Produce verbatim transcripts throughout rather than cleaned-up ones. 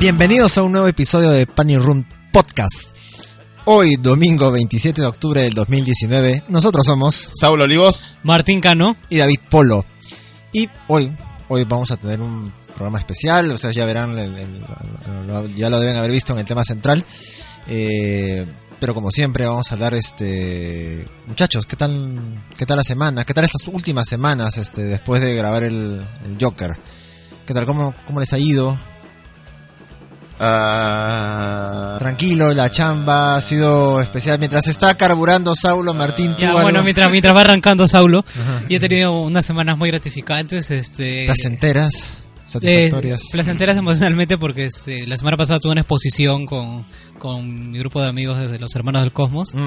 Bienvenidos a un nuevo episodio de Panning Room Podcast. Hoy, domingo veintisiete de octubre del dos mil diecinueve, nosotros somos Saulo Olivos, Martín Cano y David Polo. Y hoy, hoy vamos a tener un programa especial, o sea, ya verán, el, el, el, ya lo deben haber visto en el tema central. Eh, pero como siempre vamos a hablar, este, muchachos, ¿qué tal, qué tal la semana? ¿Qué tal estas últimas semanas, este, después de grabar el, el Joker? ¿Qué tal? ¿Cómo, cómo les ha ido? Uh, Tranquilo, la chamba ha sido especial. Mientras está carburando Saulo, Martín, tú ya, algo... Bueno, mientras, mientras va arrancando Saulo, uh-huh. Y he tenido unas semanas muy gratificantes, este, placenteras, satisfactorias, eh, placenteras emocionalmente, porque este, la semana pasada tuve una exposición con, con mi grupo de amigos desde los Hermanos del Cosmos, mm.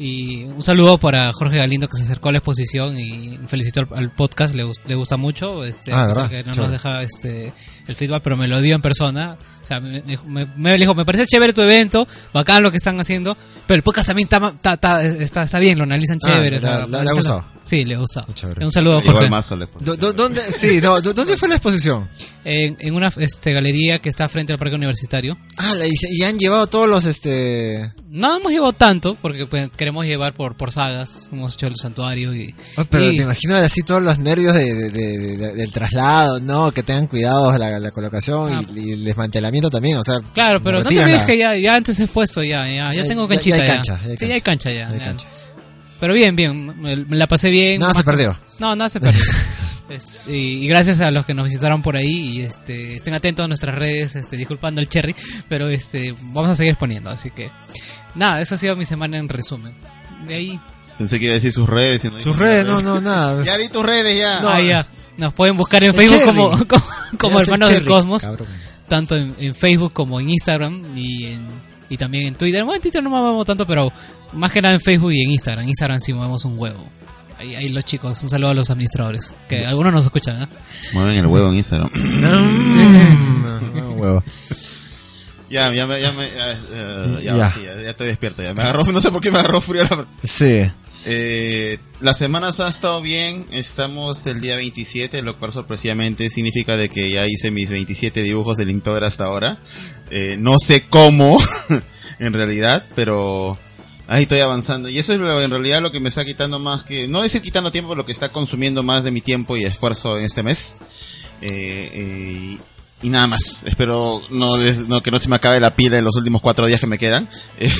Y un saludo para Jorge Galindo, que se acercó a la exposición y felicitó al, al podcast, le, le gusta mucho, este, ah, o sea, que no chévere. Nos deja este el feedback, pero me lo dio en persona. O sea, me, me, me dijo, me parece chévere tu evento, bacán lo que están haciendo, pero el podcast también está está está, está, está bien, lo analizan chévere. Ah, la, la, ¿le ha gustado? Sí, le ha gustado. Un saludo a Jorge. Igual más a la exposición. ¿Dó, dónde, sí, no, ¿Dónde fue la exposición? En, en una este, galería que está frente al Parque Universitario. Ah, y, y han llevado todos los... este No hemos llevado tanto, porque pues, queremos llevar por, por sagas, hemos hecho el santuario y... Oh, pero y... me imagino así todos los nervios de, de, de, de, de, del traslado, ¿no? Que tengan cuidado la, la colocación, ah. y, y el desmantelamiento también, o sea... Claro, pero no te olvides la... que ya, ya antes he expuesto, ya, ya, ya tengo canchita ya. Ya hay cancha, ya. Ya hay cancha. Sí, ya hay cancha ya. Ya hay cancha. Pero bien, bien, me la pasé bien. Nada se perdió. No, nada se perdió. Este, y, y gracias a los que nos visitaron por ahí, y este, estén atentos a nuestras redes, este, disculpando el cherry, pero este, vamos a seguir exponiendo, así que nada, eso ha sido mi semana en resumen. De ahí pensé que iba a decir sus redes, y no sus redes, no, no, nada. Ya di tus redes ya. No, ah, ya. Nos pueden buscar en el Facebook cherry. como como, como Hermanos del Cosmos, cabrón. Tanto en, en Facebook como en Instagram y en y también en Twitter. Bueno, en Twitter no movemos tanto, pero más que nada en Facebook y en Instagram. Instagram sí movemos un huevo. Ahí, ahí los chicos, un saludo a los administradores, que algunos nos escuchan, ¿eh? Mueven el huevo en Instagram. No, huevo. Ya, ya me, ya me, ya, ya, ya. Sí, ya, ya estoy despierto, ya me agarró, no sé por qué me agarró frío la... Sí. Eh, las semanas han estado bien, estamos el día veintisiete, lo cual sorpresivamente significa de que ya hice mis veintisiete dibujos del Inktober hasta ahora. Eh, no sé cómo, en realidad, pero... ahí estoy avanzando, y eso es en realidad lo que me está quitando más que... no decir quitando tiempo, lo que está consumiendo más de mi tiempo y esfuerzo en este mes. Eh, eh, y nada más. Espero no, no que no se me acabe la pila en los últimos cuatro días que me quedan. Eh,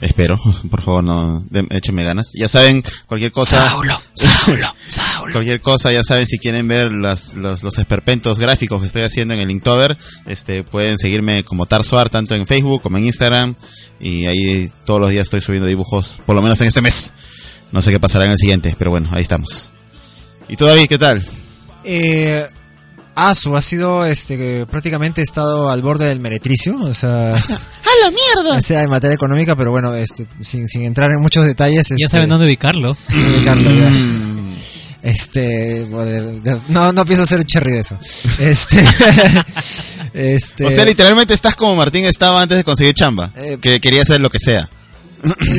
espero, por favor, no de, échenme ganas. Ya saben, cualquier cosa... Saulo, Saulo, Saulo. Cualquier cosa, ya saben, si quieren ver las, los, los esperpentos gráficos que estoy haciendo en el Inktober, este, pueden seguirme como Tarsoar, tanto en Facebook como en Instagram. Y ahí todos los días estoy subiendo dibujos, por lo menos en este mes. No sé qué pasará en el siguiente, pero bueno, ahí estamos. ¿Y tú, David, qué tal? Eh, Asu ha sido, este, prácticamente he estado al borde del meretricio, o sea... ¡A la mierda! O sea, en materia económica, pero bueno, este, sin, sin entrar en muchos detalles... Este, ya saben dónde ubicarlo. Ubicarlo, ya. Este, no, no pienso hacer cherry de eso. Este, este, o sea, literalmente estás como Martín estaba antes de conseguir chamba, eh, que quería hacer lo que sea.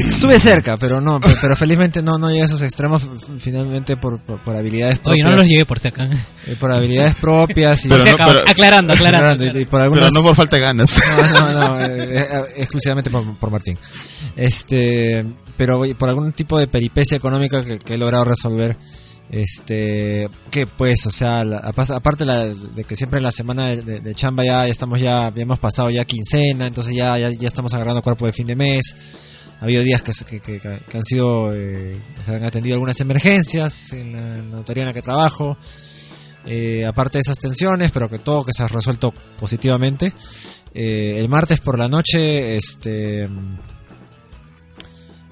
Estuve cerca, pero no, pero, pero felizmente no, no llegué a esos extremos finalmente por, por, por habilidades propias. Oye, no los llegué por si acá. Eh, por habilidades propias. Y pero no, acá, pero, aclarando, aclarando. aclarando y, y por algunas, pero no por falta de ganas. No, no, no, eh, exclusivamente por, por Martín. Este, pero por algún tipo de peripecia económica que, que he logrado resolver. Este, que pues, o sea, la, aparte la, de que siempre en la semana de, de, de chamba ya, ya estamos ya, ya hemos pasado ya quincena, entonces ya, ya, ya estamos agarrando cuerpo de fin de mes. Ha habido días que, que, que, que han sido, eh, han atendido algunas emergencias en la, en la notaría en la que trabajo, eh, aparte de esas tensiones, pero que todo que se ha resuelto positivamente. Eh, el martes por la noche, este...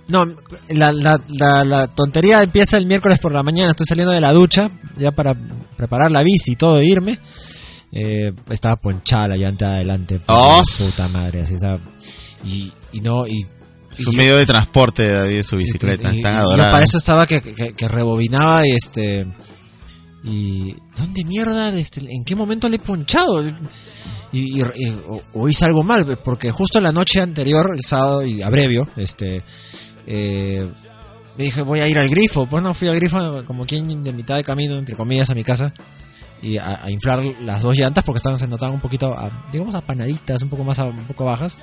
No, la, la, la, la tontería empieza el miércoles por la mañana. Estoy saliendo de la ducha ya para preparar la bici y todo e irme, eh, estaba ponchada la llanta de adelante. ¡Oh! Puta madre, así estaba. Y, y no, y su y medio yo, de transporte de David, su bicicleta, y, y, tan adorada. Yo para eso estaba que, que, que rebobinaba y este... Y ¿dónde mierda? Este, ¿en qué momento le he ponchado? Y, y, y o, o hice algo mal, porque justo la noche anterior, el sábado, y abrevio, este... Eh, me dije, voy a ir al grifo. Pues no, fui al grifo como quien de mitad de camino, entre comillas, a mi casa. Y a, a inflar las dos llantas porque estaban, se notaban un poquito, a, digamos, apanaditas, un poco más, a, un poco bajas.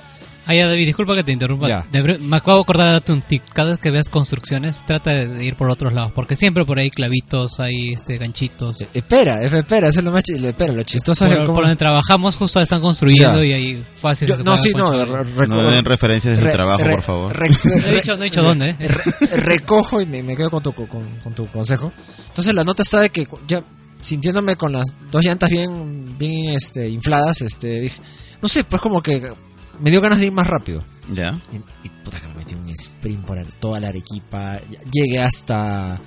Ah, ya, David, disculpa que te interrumpa. Ya. De, me acabo de acordar de darte un tip. Cada vez que veas construcciones, trata de ir por otros lados. Porque siempre por ahí clavitos, hay este, ganchitos. Eh, espera, espera, eso es lo más ch- espera, lo chistoso. Por, es como... por donde trabajamos, justo están construyendo ya. Y ahí fácil. Yo, no, sí, no. Reco- no den referencias de re- su trabajo, re- por favor. Re- no he dicho, no he dicho dónde. ¿Eh? Re- recojo y me, me quedo con tu, con, con tu consejo. Entonces, la nota está de que ya... sintiéndome con las dos llantas bien bien este infladas, este dije, no sé, pues como que me dio ganas de ir más rápido. Ya. Yeah. Y, y puta que me metí un sprint por toda la Arequipa, llegué hasta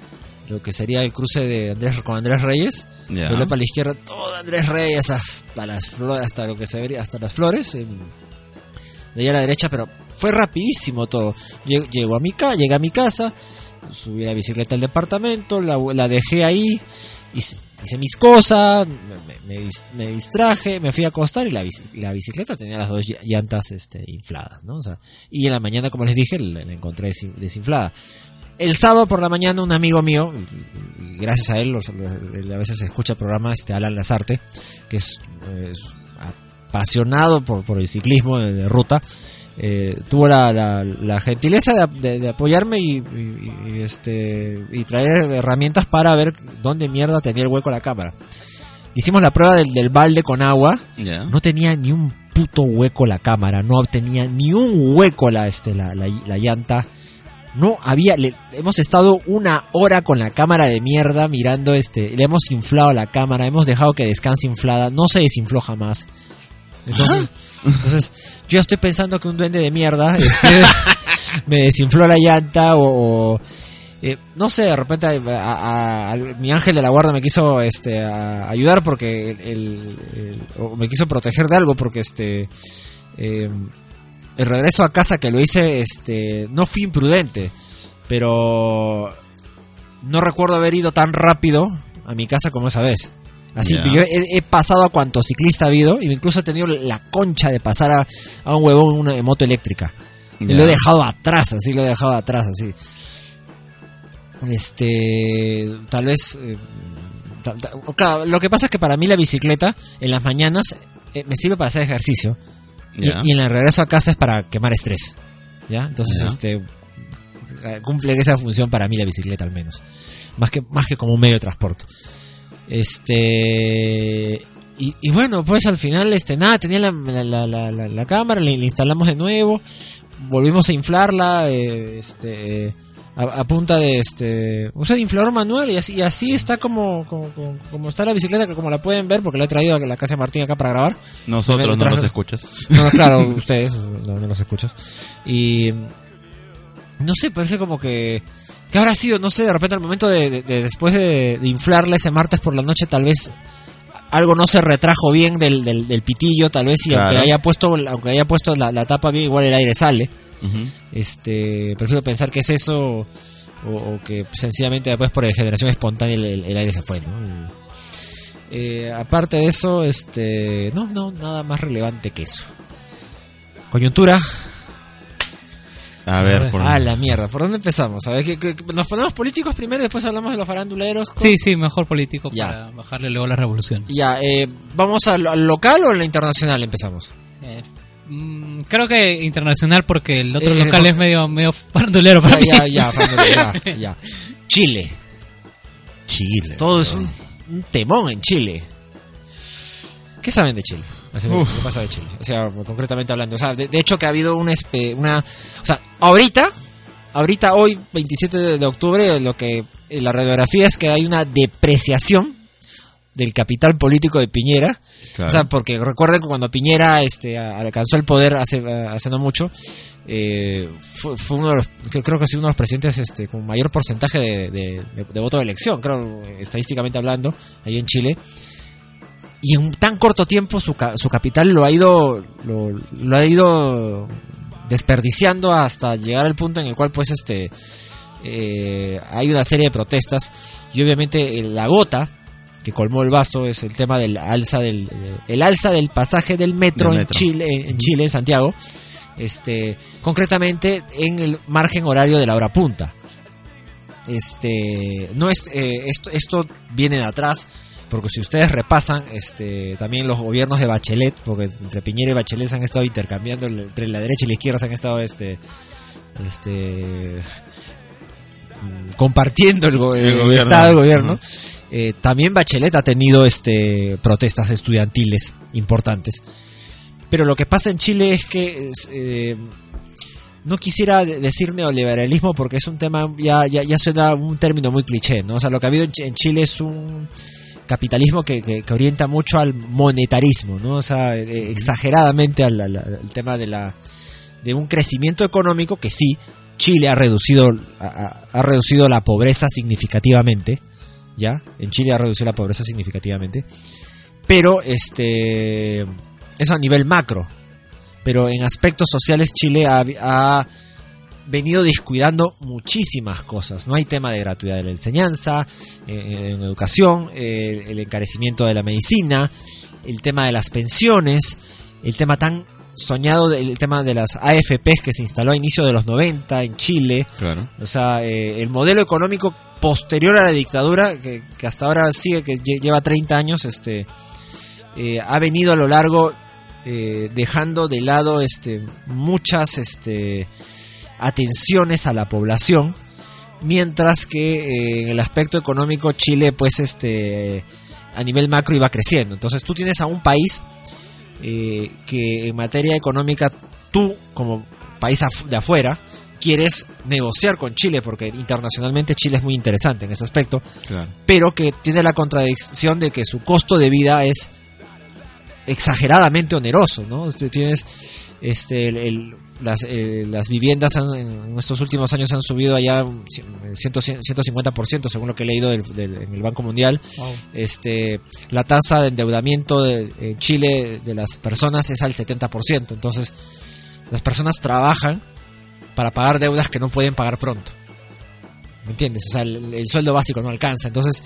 lo que sería el cruce de Andrés con Andrés Reyes. Yeah. Volé para la izquierda, todo Andrés Reyes hasta las flores, hasta lo que se vería hasta las flores, eh, de ahí a la derecha, pero fue rapidísimo todo. Llego, llego a mi casa, llegué a mi casa, subí la bicicleta al departamento, la, la dejé ahí y hice mis cosas, me, me, me distraje, me fui a acostar y la, la bicicleta tenía las dos llantas este, infladas, ¿no? O sea, y en la mañana, como les dije, la, la encontré desinflada. El sábado por la mañana un amigo mío, gracias a él, los, los, él a veces escucha el programa, este Alan Lazarte, que es, es apasionado por, por el ciclismo de, de ruta, eh, tuvo la, la, la gentileza de, de, de apoyarme y, y, y este y traer herramientas para ver dónde mierda tenía el hueco la cámara. Hicimos la prueba del, del balde con agua. Yeah. No tenía ni un puto hueco la cámara, no tenía ni un hueco la este la, la, la llanta. No había, le, hemos estado una hora con la cámara de mierda mirando, este, le hemos inflado la cámara, hemos dejado que descanse inflada, no se desinfló jamás. Entonces, entonces, yo estoy pensando que un duende de mierda este, me desinfló la llanta o, o eh, no sé, de repente a, a, a, mi ángel de la guarda me quiso este, a, ayudar porque el, el, el, o me quiso proteger de algo porque este eh, el regreso a casa que lo hice este no fui imprudente, pero no recuerdo haber ido tan rápido a mi casa como esa vez. Así que yeah. Yo he, he pasado a cuanto ciclista ha habido, e incluso he tenido la concha de pasar a, a un huevón en una moto eléctrica. Yeah. Lo he dejado atrás, así, lo he dejado atrás, así. Este, tal vez... Eh, ta, ta, claro, lo que pasa es que para mí la bicicleta, en las mañanas, eh, me sirve para hacer ejercicio. Yeah. Y, y en el regreso a casa es para quemar estrés. ¿Ya? Entonces, yeah. este, cumple esa función para mí la bicicleta, al menos. Más que, más que como un medio de transporte. Este y, y bueno, pues al final este nada, tenía la, la, la, la, la cámara, la, la instalamos de nuevo, volvimos a inflarla eh, este eh, a, a punta de este uso de inflador manual y así, y así está como como, como como está la bicicleta, que como la pueden ver porque la he traído a la casa de Martín acá para grabar. Nosotros no los escuchas. No, claro, ustedes no, no los escuchas. Y no sé, parece como que ¿qué habrá sido? No sé, de repente al momento de, de, de después de, de inflarla ese martes por la noche, tal vez algo no se retrajo bien del, del, del pitillo, tal vez, y claro. aunque haya puesto, aunque haya puesto la, la tapa bien, igual el aire sale. Uh-huh. Este, prefiero pensar que es eso, o, o que sencillamente después por generación espontánea el, el, el aire se fue, ¿no? Eh, aparte de eso, este, no, no, nada más relevante que eso. Coyuntura. A ver, por... ah, la mierda, ¿por dónde empezamos? A ver, que, que, ¿nos ponemos políticos primero y después hablamos de los faranduleros? Con... Sí, sí, mejor político ya. Para bajarle luego la revolución. Ya, eh, ¿vamos al, al local o a la internacional empezamos? Eh, mmm, creo que internacional porque el otro eh, local eh, es medio, medio farandulero para ya, mí. Ya, ya, farandulero, ya, ya. Chile. Chile. Todo bro. Es un, un temón en Chile. ¿Qué saben de Chile? ¿Qué pasa de Chile? O sea, concretamente hablando. O sea, de, de hecho que ha habido una, espe- una... O sea, ahorita, ahorita hoy, veintisiete de octubre, lo que la radiografía es que hay una depreciación del capital político de Piñera. Claro. O sea, porque recuerden que cuando Piñera este alcanzó el poder hace hace no mucho, eh, fue, fue uno de los, creo que ha sido uno de los presidentes este con mayor porcentaje de, de, de, de voto de elección, creo, estadísticamente hablando, ahí en Chile. Y en tan corto tiempo su su capital lo ha ido lo, lo ha ido desperdiciando hasta llegar al punto en el cual pues este eh, hay una serie de protestas, y obviamente la gota que colmó el vaso es el tema del alza del el alza del pasaje del metro, del metro. en Chile en Chile en Santiago, este concretamente en el margen horario de la hora punta. Este no es eh, esto esto viene de atrás. Porque si ustedes repasan este también los gobiernos de Bachelet, porque entre Piñera y Bachelet se han estado intercambiando, entre la derecha y la izquierda se han estado este este compartiendo el, go- el, el gobierno. Estado del gobierno. Uh-huh. Eh, también Bachelet ha tenido este protestas estudiantiles importantes. Pero lo que pasa en Chile es que eh, no quisiera decir neoliberalismo porque es un tema, ya, ya, ya suena un término muy cliché, ¿no? O sea, lo que ha habido en Chile es un capitalismo que, que, que orienta mucho al monetarismo, ¿no? O sea, eh, exageradamente al, al, al tema de la de un crecimiento económico que sí, Chile ha reducido ha, ha reducido la pobreza significativamente, ¿ya? En Chile ha reducido la pobreza significativamente, pero este eso a nivel macro, pero en aspectos sociales Chile ha, ha venido descuidando muchísimas cosas. No hay tema de gratuidad de la enseñanza, eh, en educación, eh, el encarecimiento de la medicina, el tema de las pensiones, el tema tan soñado, el tema de las A F Pes que se instaló a inicio de los noventa en Chile. Claro. O sea, eh, el modelo económico posterior a la dictadura, que, que hasta ahora sigue, que lleva treinta años, este, eh, ha venido a lo largo eh, dejando de lado este, muchas... este atenciones a la población, mientras que eh, en el aspecto económico Chile pues este a nivel macro iba creciendo. Entonces tú tienes a un país eh, que en materia económica tú como país af- de afuera quieres negociar con Chile porque internacionalmente Chile es muy interesante en ese aspecto. Claro. Pero que tiene la contradicción de que su costo de vida es exageradamente oneroso, ¿no? Tienes este el, el Las, eh, las viviendas han, en estos últimos años han subido allá ciento cincuenta por ciento según lo que he leído del, del, en el Banco Mundial. Wow. Este, la tasa de endeudamiento de, en Chile de las personas es al setenta por ciento. Entonces las personas trabajan para pagar deudas que no pueden pagar pronto, ¿me entiendes? O sea, el, el sueldo básico no alcanza. Entonces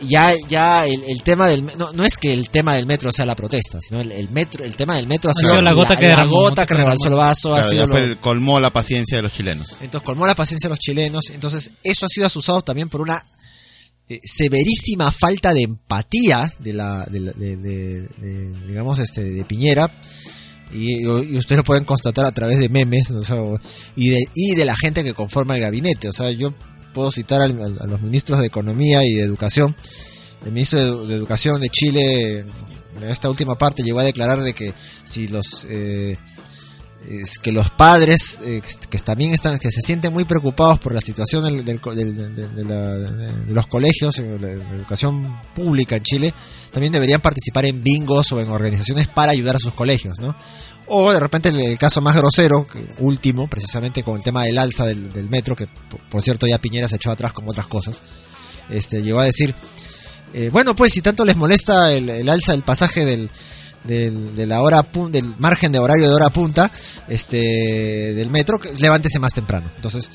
ya ya el, el tema del no, no es que el tema del metro sea la protesta, sino el, el metro el tema del metro ha sido la, la gota la, que, la gota que rebalsó el vaso. Claro, ha sido lo... colmó la paciencia de los chilenos entonces colmó la paciencia de los chilenos entonces eso ha sido asusado también por una eh, severísima falta de empatía de la de, de, de, de, de digamos este de Piñera, y, y ustedes lo pueden constatar a través de memes, o sea, y de y de la gente que conforma el gabinete. O sea, yo puedo citar a los ministros de Economía y de Educación. El ministro de Educación de Chile, en esta última parte, llegó a declarar de que si los eh, es que los padres eh, que también están, que se sienten muy preocupados por la situación del, del, del, de, de, la, de los colegios, de la educación pública en Chile, también deberían participar en bingos o en organizaciones para ayudar a sus colegios, ¿no? O de repente el, el caso más grosero, último, precisamente con el tema del alza del, del metro, que por, por cierto ya Piñera se echó atrás con otras cosas. Este llegó a decir, eh, bueno pues si tanto les molesta el, el alza del pasaje del, del de la hora pun, del margen de horario de hora punta, este del metro, que levántese más temprano. Entonces,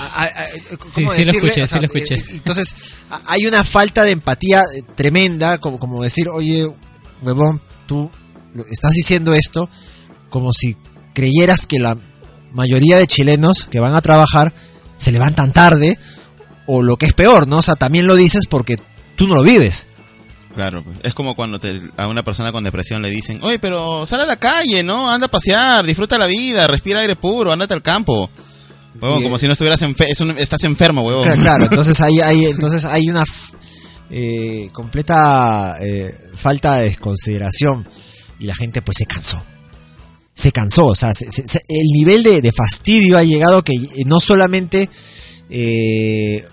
a, a, a, ¿cómo sí, sí decirle? Lo escuché, o sea, sí lo escuché. Eh, entonces a, hay una falta de empatía tremenda, como como decir, oye, huevón, tú estás diciendo esto como si creyeras que la mayoría de chilenos que van a trabajar se levantan tarde, o lo que es peor, ¿no? O sea, también lo dices porque tú no lo vives. Claro, es como cuando te, a una persona con depresión le dicen, oye, pero sal a la calle, ¿no? Anda a pasear, disfruta la vida, respira aire puro, ándate al campo. Huevón, como si no estuvieras enfe- es un, estás enfermo, huevón. Claro, claro, entonces hay, hay, entonces hay una eh, completa eh, falta de desconsideración. Y la gente pues se cansó. Se cansó, o sea, se, se, se, el nivel de, de fastidio ha llegado que no solamente eh,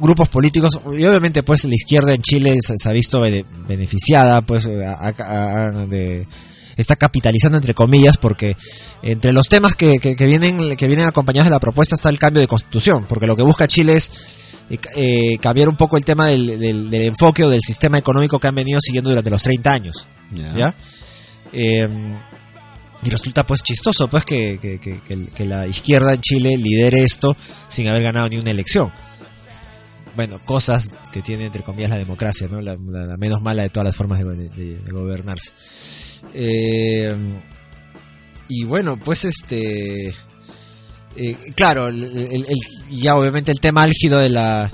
grupos políticos, y obviamente pues la izquierda en Chile se, se ha visto bene, beneficiada, pues a, a, a, de, está capitalizando entre comillas, porque entre los temas que, que, que vienen que vienen acompañados de la propuesta está el cambio de constitución, porque lo que busca Chile es eh, cambiar un poco el tema del, del, del enfoque o del sistema económico que han venido siguiendo durante los treinta años. Yeah. ¿Ya? Eh, y resulta pues chistoso pues que, que, que, que la izquierda en Chile lidere esto sin haber ganado ni una elección. Bueno, cosas que tiene entre comillas la democracia, ¿no? La, la, la menos mala de todas las formas de, de, de gobernarse. Eh, y bueno, pues este... Eh, claro, el, el, el, ya obviamente el tema álgido de, la,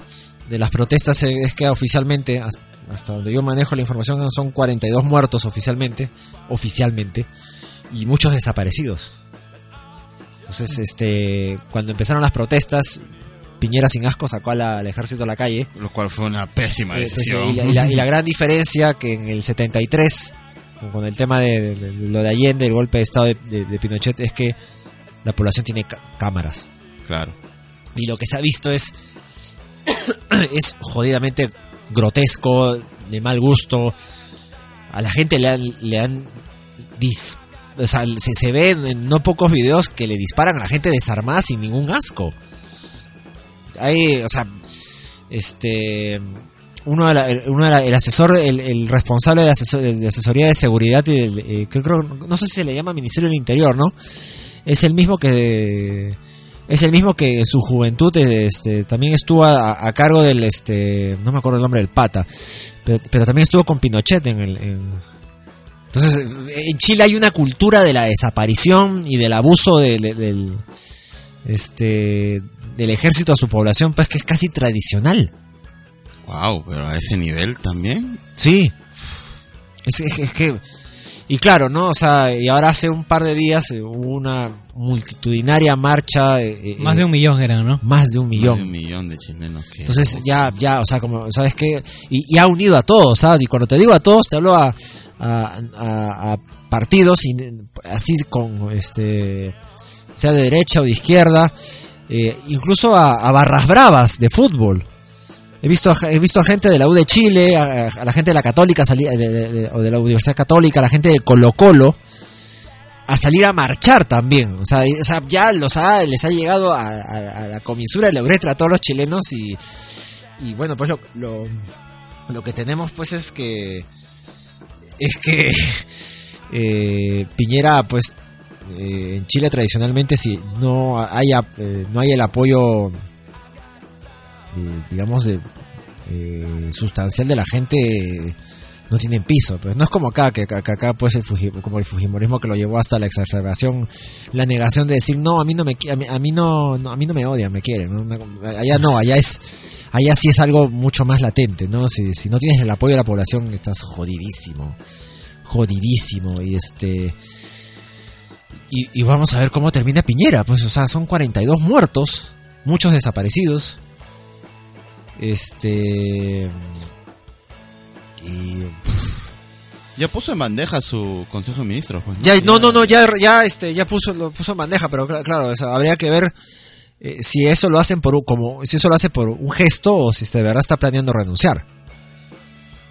de las protestas es que oficialmente, hasta, hasta donde yo manejo la información, son cuarenta y dos muertos oficialmente, oficialmente, y muchos desaparecidos. Entonces, este, cuando empezaron las protestas, Piñera sin asco sacó al, al ejército a la calle, lo cual fue una pésima decisión. Entonces, y, la, y, la, y la gran diferencia que en el setenta y tres, con el tema de, de, de lo de Allende, el golpe de estado de, de, de Pinochet, es que la población tiene ca- cámaras. Claro. Y lo que se ha visto es es jodidamente grotesco, de mal gusto. A la gente le han, le han dis- o sea, se, se ve en no pocos videos que le disparan a la gente desarmada sin ningún asco. Hay, o sea, este, uno de la, uno de la, el asesor, el, el responsable de, asesor, de asesoría de seguridad y del, eh, creo, creo, no sé si se le llama Ministerio del Interior, ¿no? Es el mismo que, es el mismo que en su juventud, este, también estuvo a, a cargo del, este, no me acuerdo el nombre del pata, pero, pero también estuvo con Pinochet en el, en... Entonces, en Chile hay una cultura de la desaparición y del abuso del, del, del este, del ejército a su población, pues que es casi tradicional. Wow, pero a ese nivel también. Sí. Es, es, es que y claro, ¿no? O sea, y ahora hace un par de días hubo una multitudinaria marcha. Eh, más eh, de un millón eran, ¿no? Más de un millón. Más de un millón de chilenos. Que Entonces eran. ya, ya, o sea, como, ¿sabes qué? Y, y ha unido a todos, ¿sabes? Y cuando te digo a todos, te hablo a, a, a, a partidos, y, así con, este, sea de derecha o de izquierda. Eh, incluso a, a barras bravas de fútbol. He visto he visto a gente de la U de Chile, a, a la gente de la Católica sali, de, de, de, o de la Universidad Católica, a la gente de Colo Colo a salir a marchar también. O sea, ya los ha, les ha llegado a, a, a la comisura de la uretra a todos los chilenos, y, y bueno, pues lo, lo lo que tenemos pues es que es que eh, Piñera pues Eh, en Chile tradicionalmente, si no hay eh, no hay el apoyo eh, digamos de, eh, sustancial de la gente, eh, no tienen piso. Pues no es como acá que, que acá pues el Fujim- como el fujimorismo que lo llevó hasta la exacerbación, la negación de decir no, a mí no me a mí, a mí no, no a mí no me odian, me quieren, ¿no? Allá no, allá es allá sí es algo mucho más latente, ¿no? Si si no tienes el apoyo de la población estás jodidísimo, jodidísimo y este Y, y vamos a ver cómo termina Piñera. Pues, o sea, son cuarenta y dos muertos, muchos desaparecidos. Este. Y. Pff. Ya puso en bandeja su Consejo de Ministros. Pues, ¿no? Ya, no, no, no, ya, ya, este, ya puso, lo puso en bandeja, pero cl- claro, eso, habría que ver eh, si eso lo hacen por un, como, si eso lo hace por un gesto o si de verdad está planeando renunciar.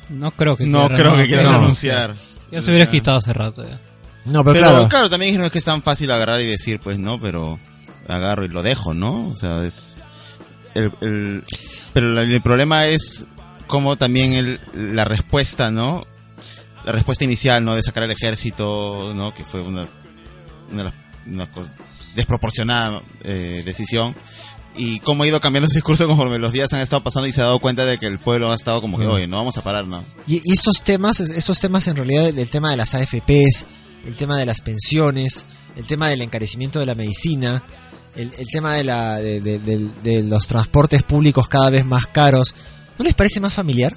No creo que. No creo renunciar. que quiera no. renunciar. Ya se hubiera quitado hace rato. Ya. No, pero, pero claro. claro, también no es que es tan fácil agarrar y decir, pues no, pero agarro y lo dejo, ¿no? O sea, es el, el pero el problema es cómo también el, la respuesta, ¿no? La respuesta inicial, ¿no? De sacar al ejército, ¿no? Que fue una una, una desproporcionada eh, decisión, y cómo ha ido cambiando su discurso conforme los días han estado pasando y se ha dado cuenta de que el pueblo ha estado como que, oye, no vamos a parar, ¿no? Y, y estos temas, estos temas en realidad, el tema de las A F Pes, el tema de las pensiones, el tema del encarecimiento de la medicina, el, el tema de, la, de, de, de, de los transportes públicos cada vez más caros, ¿no les parece más familiar?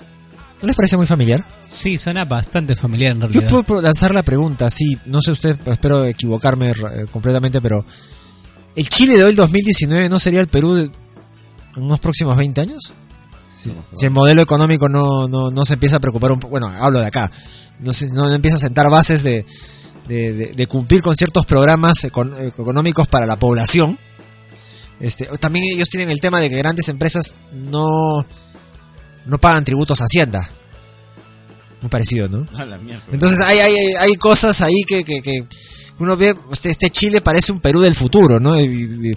¿No les parece muy familiar? Sí, suena bastante familiar en realidad. Yo puedo lanzar la pregunta, sí, no sé usted, espero equivocarme eh, completamente, pero ¿el Chile de hoy, el dos mil diecinueve, no sería el Perú de unos próximos veinte años? Sí. Si el modelo económico no, no, no se empieza a preocupar, un, bueno, hablo de acá, no, se, no, no empieza a sentar bases de... De, de, de cumplir con ciertos programas econ- económicos para la población, Este, también ellos tienen el tema de que grandes empresas no, no pagan tributos a Hacienda. Muy parecido, ¿no? A la mierda. Entonces hay, hay, hay cosas ahí que, que, que uno ve, este Chile parece un Perú del futuro, ¿no?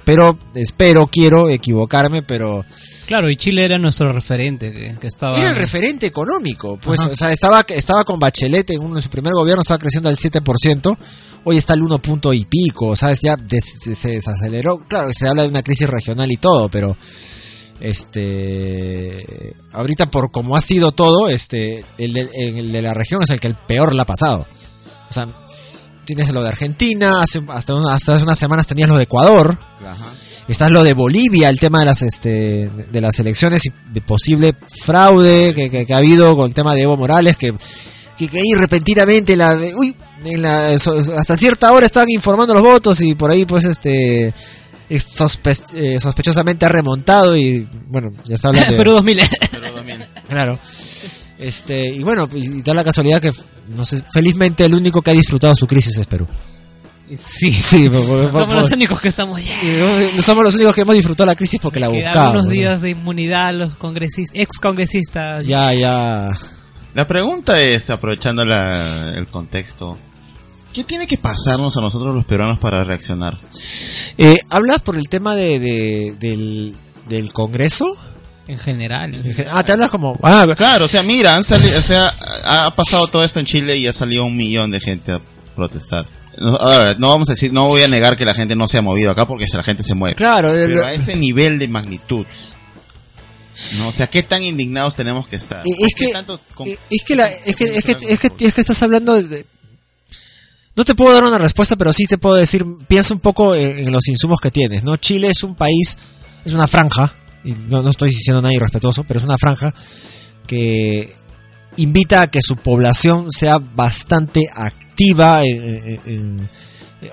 Pero espero, quiero equivocarme, pero... Claro, y Chile era nuestro referente, que, que estaba... Era el referente económico, pues, ajá. O sea, estaba, estaba con Bachelet en uno de su primer gobierno, estaba creciendo al siete por ciento, hoy está al uno punto y pico, ¿sabes? Ya des, se desaceleró, claro, se habla de una crisis regional y todo, pero... Este, ahorita por como ha sido todo, este, el de, el de la región es el que el peor la ha pasado. O sea, tienes lo de Argentina, hace, hasta, una, hasta hace unas semanas tenías lo de Ecuador, ajá. Estás lo de Bolivia, el tema de las, este, de las elecciones y de posible fraude que, que, que ha habido con el tema de Evo Morales, que, que, que ahí repentinamente la, uy, en la, hasta cierta hora estaban informando los votos y por ahí pues este... Sospe- eh, sospechosamente ha remontado y bueno, ya está hablando de... Perú dos mil. Claro. Este, y bueno, y da la casualidad que no sé, felizmente el único que ha disfrutado su crisis es Perú. Sí, sí, por, por, somos por, los únicos que estamos ya. Yeah. Somos los únicos que hemos disfrutado la crisis porque la buscamos. Unos días, ¿no?, de inmunidad a los congresistas, ex congresistas. Ya, ya. La pregunta es, aprovechando la, el contexto, ¿qué tiene que pasarnos a nosotros los peruanos para reaccionar? Eh, ¿Hablas por el tema de, de, del, del Congreso? En general, en general. Ah, te hablas como... Ah, claro, o sea, mira, han salido, o sea, ha pasado todo esto en Chile y ha salido un millón de gente a protestar. No, ahora, no vamos a decir, no voy a negar que la gente no se ha movido acá porque la gente se mueve. Claro. Pero lo... a ese nivel de magnitud... No, o sea, ¿qué tan indignados tenemos que estar? Es que... Es que estás hablando de... No te puedo dar una respuesta, pero sí te puedo decir, piensa un poco en, en los insumos que tienes, ¿no? Chile es un país, es una franja, y no, no estoy diciendo nada irrespetuoso, pero es una franja que invita a que su población sea bastante activa, en, en,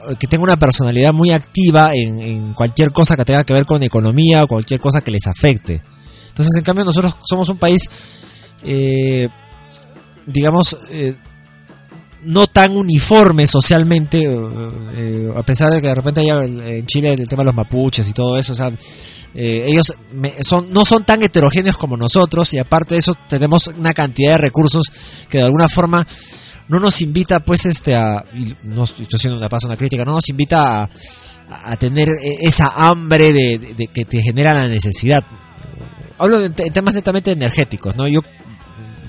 en, que tenga una personalidad muy activa en, en cualquier cosa que tenga que ver con economía o cualquier cosa que les afecte. Entonces, en cambio, nosotros somos un país, eh, digamos... Eh, no tan uniforme socialmente, eh, a pesar de que de repente haya en Chile el tema de los mapuches y todo eso, o sea, eh, ellos me, son, no son tan heterogéneos como nosotros y aparte de eso tenemos una cantidad de recursos que de alguna forma no nos invita pues este a, y no estoy haciendo una pasa una crítica, no nos invita a, a tener esa hambre de, de, de que te genera la necesidad. Hablo de, de temas netamente energéticos, ¿no? Yo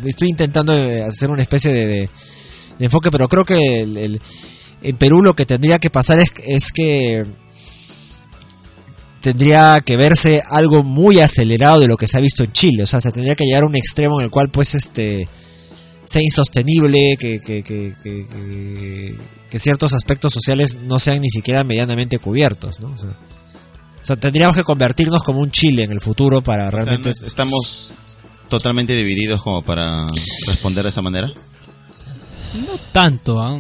estoy intentando hacer una especie de, de de enfoque, pero creo que el, el, en Perú lo que tendría que pasar es, es que tendría que verse algo muy acelerado de lo que se ha visto en Chile, o sea, se tendría que llegar a un extremo en el cual pues este sea insostenible, que, que, que, que, que, que ciertos aspectos sociales no sean ni siquiera medianamente cubiertos, ¿no? O sea, o sea tendríamos que convertirnos como un Chile en el futuro para o realmente... Sea, ¿no estamos totalmente divididos como para responder de esa manera? No tanto, ¿eh?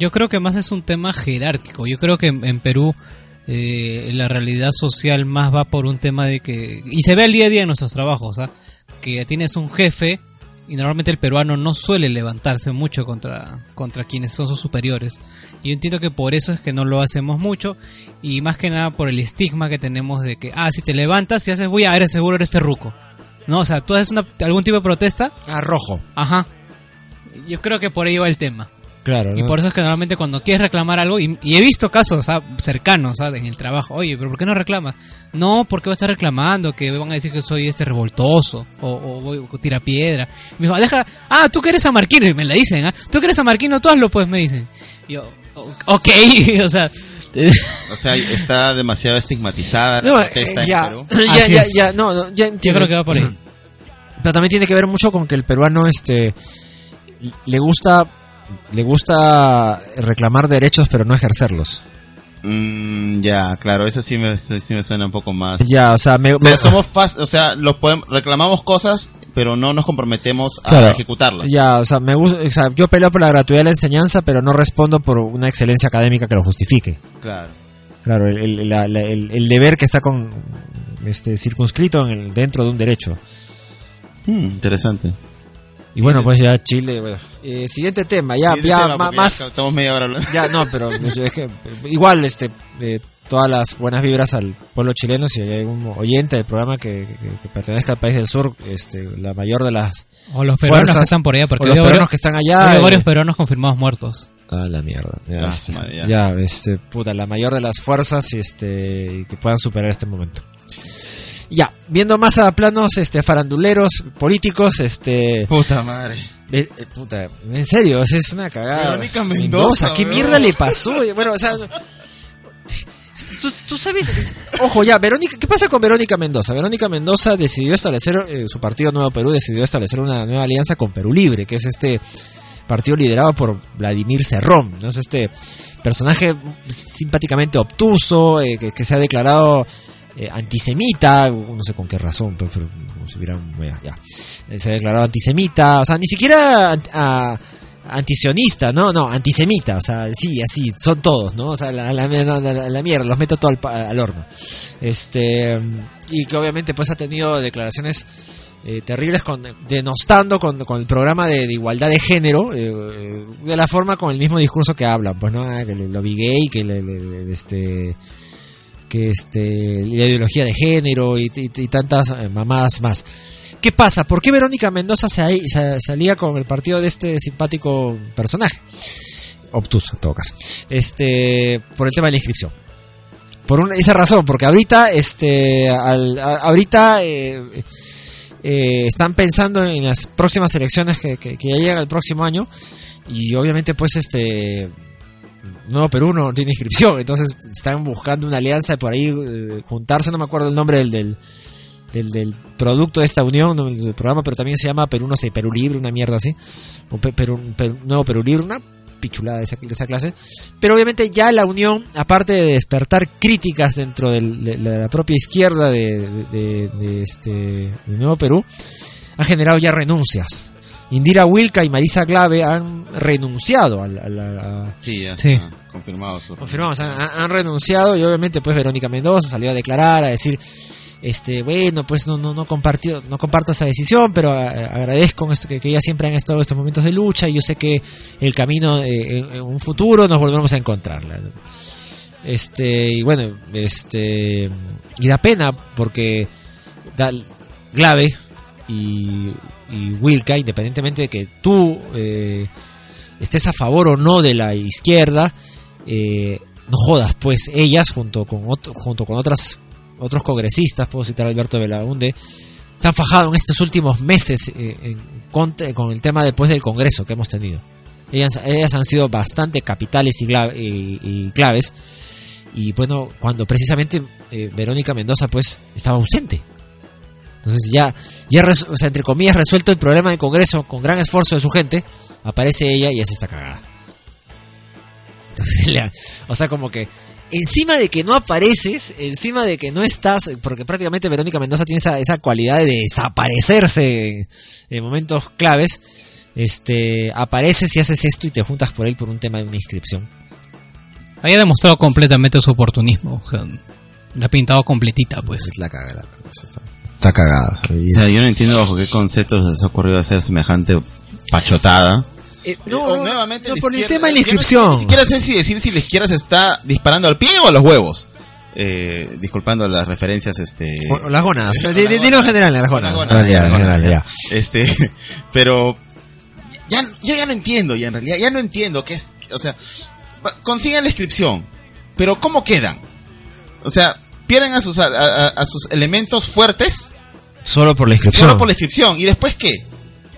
Yo creo que más es un tema jerárquico. Yo creo que en, en Perú eh, la realidad social más va por un tema de que... Y se ve el día a día en nuestros trabajos, ¿eh? Que tienes un jefe y normalmente el peruano no suele levantarse mucho contra, contra quienes son sus superiores. Y yo entiendo que por eso es que no lo hacemos mucho y más que nada por el estigma que tenemos de que, ah, si te levantas y si haces bulla, eres seguro, eres terruco, ¿no? O sea, tú haces una, algún tipo de protesta... Ah, rojo. Ajá. Yo creo que por ahí va el tema. Claro, ¿no? Y por eso es que normalmente cuando quieres reclamar algo, y, y he visto casos ¿sabes? cercanos ¿sabes? en el trabajo, oye, pero ¿por qué no reclamas? No, porque vas a estar reclamando, que van a decir que soy este revoltoso, o, o voy a tirar piedra. Me dijo, deja, ah, tú que eres samarquino, y me la dicen, ¿ah? Tú que eres samarquino, tú hazlo, pues, me dicen. Y yo, ok, o sea... o sea, está demasiado estigmatizada la no, protesta eh, ya, en Perú. Ya, ya, ya, no, no, ya entiendo. Yo creo que va por ahí. Pero también tiene que ver mucho con que el peruano, este... le gusta le gusta reclamar derechos pero no ejercerlos. Mm, ya, claro, eso sí me sí me suena un poco más. Ya, o sea, me, o sea me, somos fast, o sea, los podemos, reclamamos cosas, pero no nos comprometemos a claro, ejecutarlas. Ya, o sea, me o sea, yo peleo por la gratuidad de la enseñanza, pero no respondo por una excelencia académica que lo justifique. Claro. Claro, el el, la, la, el, el deber que está con este circunscrito en el, dentro de un derecho. Mm, interesante. Y bueno, pues ya Chile, bueno. Eh, siguiente tema, ya, siguiente ya tema, ma, más... Ya, estamos media hora hablando. Ya, no, pero es que, igual, este, eh, todas las buenas vibras al pueblo chileno. Si hay algún oyente del programa que, que, que pertenezca al país del sur, este, la mayor de las o los peruanos fuerzas, que están por allá, porque o los peruanos varios, que están allá, hay eh, varios peruanos confirmados muertos. Ah, la mierda. Ya, este, ya, este, puta, la mayor de las fuerzas, este, que puedan superar este momento. Ya, viendo más a planos, este, faranduleros, políticos, este. Puta madre. Eh, eh, puta, en serio, es una cagada. Verónica Mendoza, Mendoza, ¿qué bro? Mierda le pasó? Bueno, o sea. Tú, tú sabes, ojo ya, Verónica, ¿qué pasa con Verónica Mendoza? Verónica Mendoza decidió establecer, eh, su partido Nuevo Perú decidió establecer una nueva alianza con Perú Libre, que es este partido liderado por Vladimir Cerrón, ¿no? Es este personaje simpáticamente obtuso, eh, que, que se ha declarado eh, antisemita, no sé con qué razón, pero, pero como si hubiera un, ya, ya. Se ha declarado antisemita, o sea, ni siquiera a, a, antisionista, no, no, antisemita, o sea, sí, así, son todos, ¿no? O sea, la, la, la, la, la mierda, los meto todo al, al horno. Este, y que obviamente pues ha tenido declaraciones eh, terribles con, denostando con, con el programa de, de igualdad de género, eh, de la forma con el mismo discurso que hablan, pues, ¿no? Que le, lo vi gay, que le, le, este, que este, la ideología de género y, y, y tantas eh, mamadas más. ¿Qué pasa? ¿Por qué Verónica Mendoza se, se, se alía con el partido de este simpático personaje? Obtuso, en todo caso. Este, por el tema de la inscripción. Por una, esa razón, porque ahorita, este, al, a, ahorita eh, eh, están pensando en las próximas elecciones que, que, que ya llegan el próximo año y obviamente, pues, este, Nuevo Perú no tiene inscripción, entonces están buscando una alianza por ahí, eh, juntarse, no me acuerdo el nombre del, del Del, del producto de esta unión, del programa, pero también se llama Perú, no sé, Perú Libre, una mierda así, o Perú, Perú, Perú, Nuevo Perú Libre, una pichulada de esa, de esa clase. Pero obviamente ya la unión, aparte de despertar críticas dentro del, de, de la propia izquierda de, de, de, de este de Nuevo Perú, ha generado ya renuncias. Indira Wilca y Marisa Glave han renunciado a la... A la sí, ya sí. Confirmado. Confirmamos, han, han renunciado y obviamente pues Verónica Mendoza salió a declarar, a decir... Este, bueno, pues no, no, no compartió, no comparto esa decisión, pero a, agradezco esto, que, que ellas siempre han estado en estos momentos de lucha y yo sé que el camino, eh, en, en un futuro nos volveremos a encontrar. Este, y bueno, este, y da pena porque da, Glave y, y Wilca, independientemente de que tú eh, estés a favor o no de la izquierda, eh, no jodas, pues ellas junto con, otro, junto con otras otros congresistas, puedo citar a Alberto Belaúnde, se han fajado en estos últimos meses eh, en, con, con el tema después del Congreso que hemos tenido. Ellas, ellas han sido bastante capitales y, clave, y, y claves. Y bueno, cuando precisamente eh, Verónica Mendoza pues estaba ausente. Entonces ya, ya res, o sea, entre comillas, resuelto el problema del Congreso con gran esfuerzo de su gente, aparece ella y hace esta cagada. Entonces, la, o sea, como que... Encima de que no apareces, encima de que no estás, porque prácticamente Verónica Mendoza tiene esa, esa cualidad de desaparecerse en, en momentos claves, este, apareces y haces esto y te juntas por él por un tema de una inscripción. Ahí ha demostrado completamente su oportunismo, o sea, la ha pintado completita, pues. La cagada, está, está cagada. O sea, yo no entiendo bajo qué conceptos les ha ocurrido hacer semejante pachotada. Eh, no, no, nuevamente no por el tema de la inscripción. No, ni siquiera sé si decir si la izquierda se está disparando al pie o a los huevos. Eh, disculpando las referencias, este. O, o las gónadas. Dilo de, de, de en general, las gónadas. Este, pero ya, yo ya no entiendo, ya en realidad ya no entiendo qué es, o sea, consiguen la inscripción, pero ¿cómo quedan? O sea, pierden a sus a, a, a sus elementos fuertes solo por la inscripción. Solo por la inscripción y después ¿qué?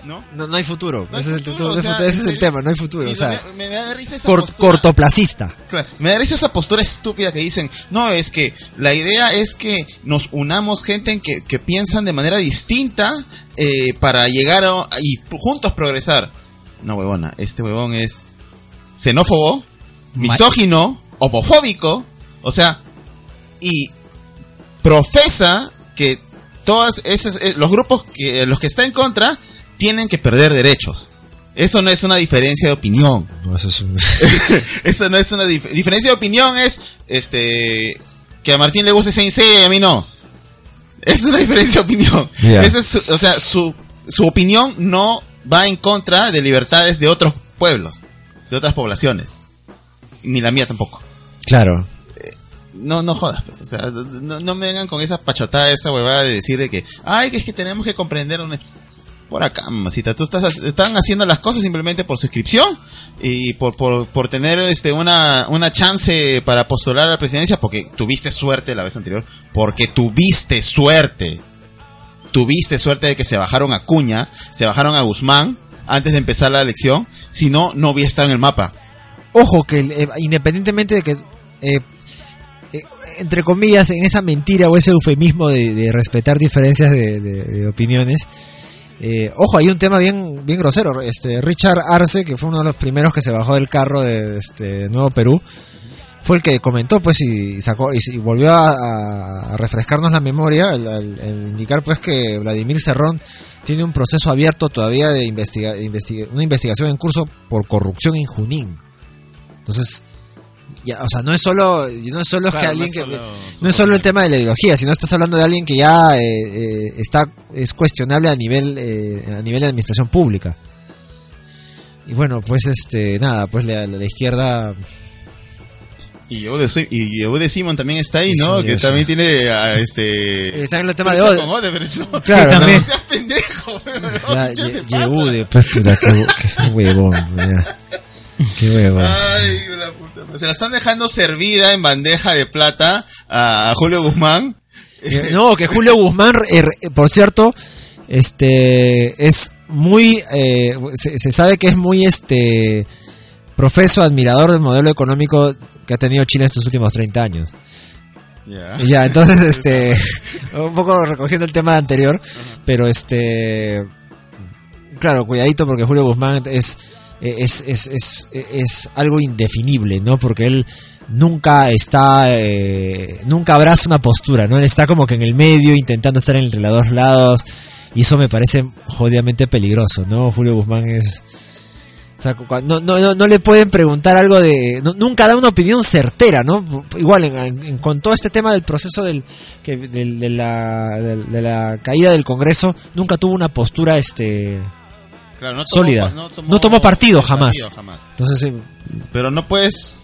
¿No? No, no hay futuro, no hay ese, futuro, es el, futuro, o sea, futuro. Ese es el tema, no hay futuro, o sea, me, me da risa esa cort, cortoplacista. Claro, me da risa esa postura estúpida que dicen, no, es que la idea es que nos unamos gente en que, que piensan de manera distinta eh, para llegar a, y juntos progresar. No, huevona, este huevón es xenófobo, misógino, homofóbico, o sea, y profesa que todos esos los grupos que los que está en contra tienen que perder derechos. Eso no es una diferencia de opinión. No, eso, es un... eso no es una dif- diferencia de opinión. Es este que a Martín le guste Saint Seiya y a mí no. Es una diferencia de opinión. Yeah. Esa es su, o sea, su, su opinión no va en contra de libertades de otros pueblos, de otras poblaciones. Ni la mía tampoco. Claro. no no jodas, pues, o sea, no, no me vengan con esa pachotada, esa huevada de decir de que, ay, que es que tenemos que comprender una... Por acá, mamacita, tú estás, están haciendo las cosas simplemente por suscripción y por, por, por tener este una, una chance para postular a la presidencia, porque tuviste suerte la vez anterior, porque tuviste suerte, tuviste suerte de que se bajaron a Cuña, se bajaron a Guzmán antes de empezar la elección, si no, no hubiera estado en el mapa. Ojo, que eh, independientemente de que... Eh... entre comillas, en esa mentira o ese eufemismo de, de respetar diferencias de, de, de opiniones, eh, ojo, hay un tema bien bien grosero. Este Richard Arce, que fue uno de los primeros que se bajó del carro de este Nuevo Perú, fue el que comentó, pues, y sacó y, y volvió a, a refrescarnos la memoria al, al, al indicar, pues, que Vladimir Cerrón tiene un proceso abierto todavía de investiga, investiga, una investigación en curso por corrupción en Junín. Entonces, ya, o sea, no es solo, no es solo, claro, que alguien no es solo, que, no es solo el tema de la ideología, sino estás hablando de alguien que ya eh, eh, está, es cuestionable a nivel eh, a nivel de administración pública. Y bueno, pues este nada, pues la, la, la izquierda y yo de soy, y yo de Simon también está ahí, ¿no? Sí, que también sí. tiene a, este está en el tema de Ode. Ode, pero no, claro, no, también. No seas pendejo. La, ¿qué te pasa? Yeude, pues, puta, qué, qué huevón. Qué hueva. Ay, la puta. Se la están dejando servida en bandeja de plata a Julio Guzmán. No, que Julio Guzmán, por cierto, este es muy, eh, se, se sabe que es muy este profeso admirador del modelo económico que ha tenido Chile en estos últimos treinta años. Ya, yeah. Ya, entonces este un poco recogiendo el tema anterior, uh-huh. Pero este claro, cuidadito, porque Julio Guzmán es Es, es, es, es algo indefinible, ¿no? Porque él nunca está, eh, nunca abraza una postura, ¿no? Él está como que en el medio, intentando estar entre los dos lados, y eso me parece jodidamente peligroso, ¿no? Julio Guzmán es... O sea, no, no, no, no le pueden preguntar algo de... No, nunca da una opinión certera, ¿no? Igual, en, en, con todo este tema del proceso del, que, del, de, la, de, de la caída del Congreso, nunca tuvo una postura, este... Claro, no tomó, sólida. No tomó, no tomó partido, jamás. partido jamás. Entonces, eh, pero no puedes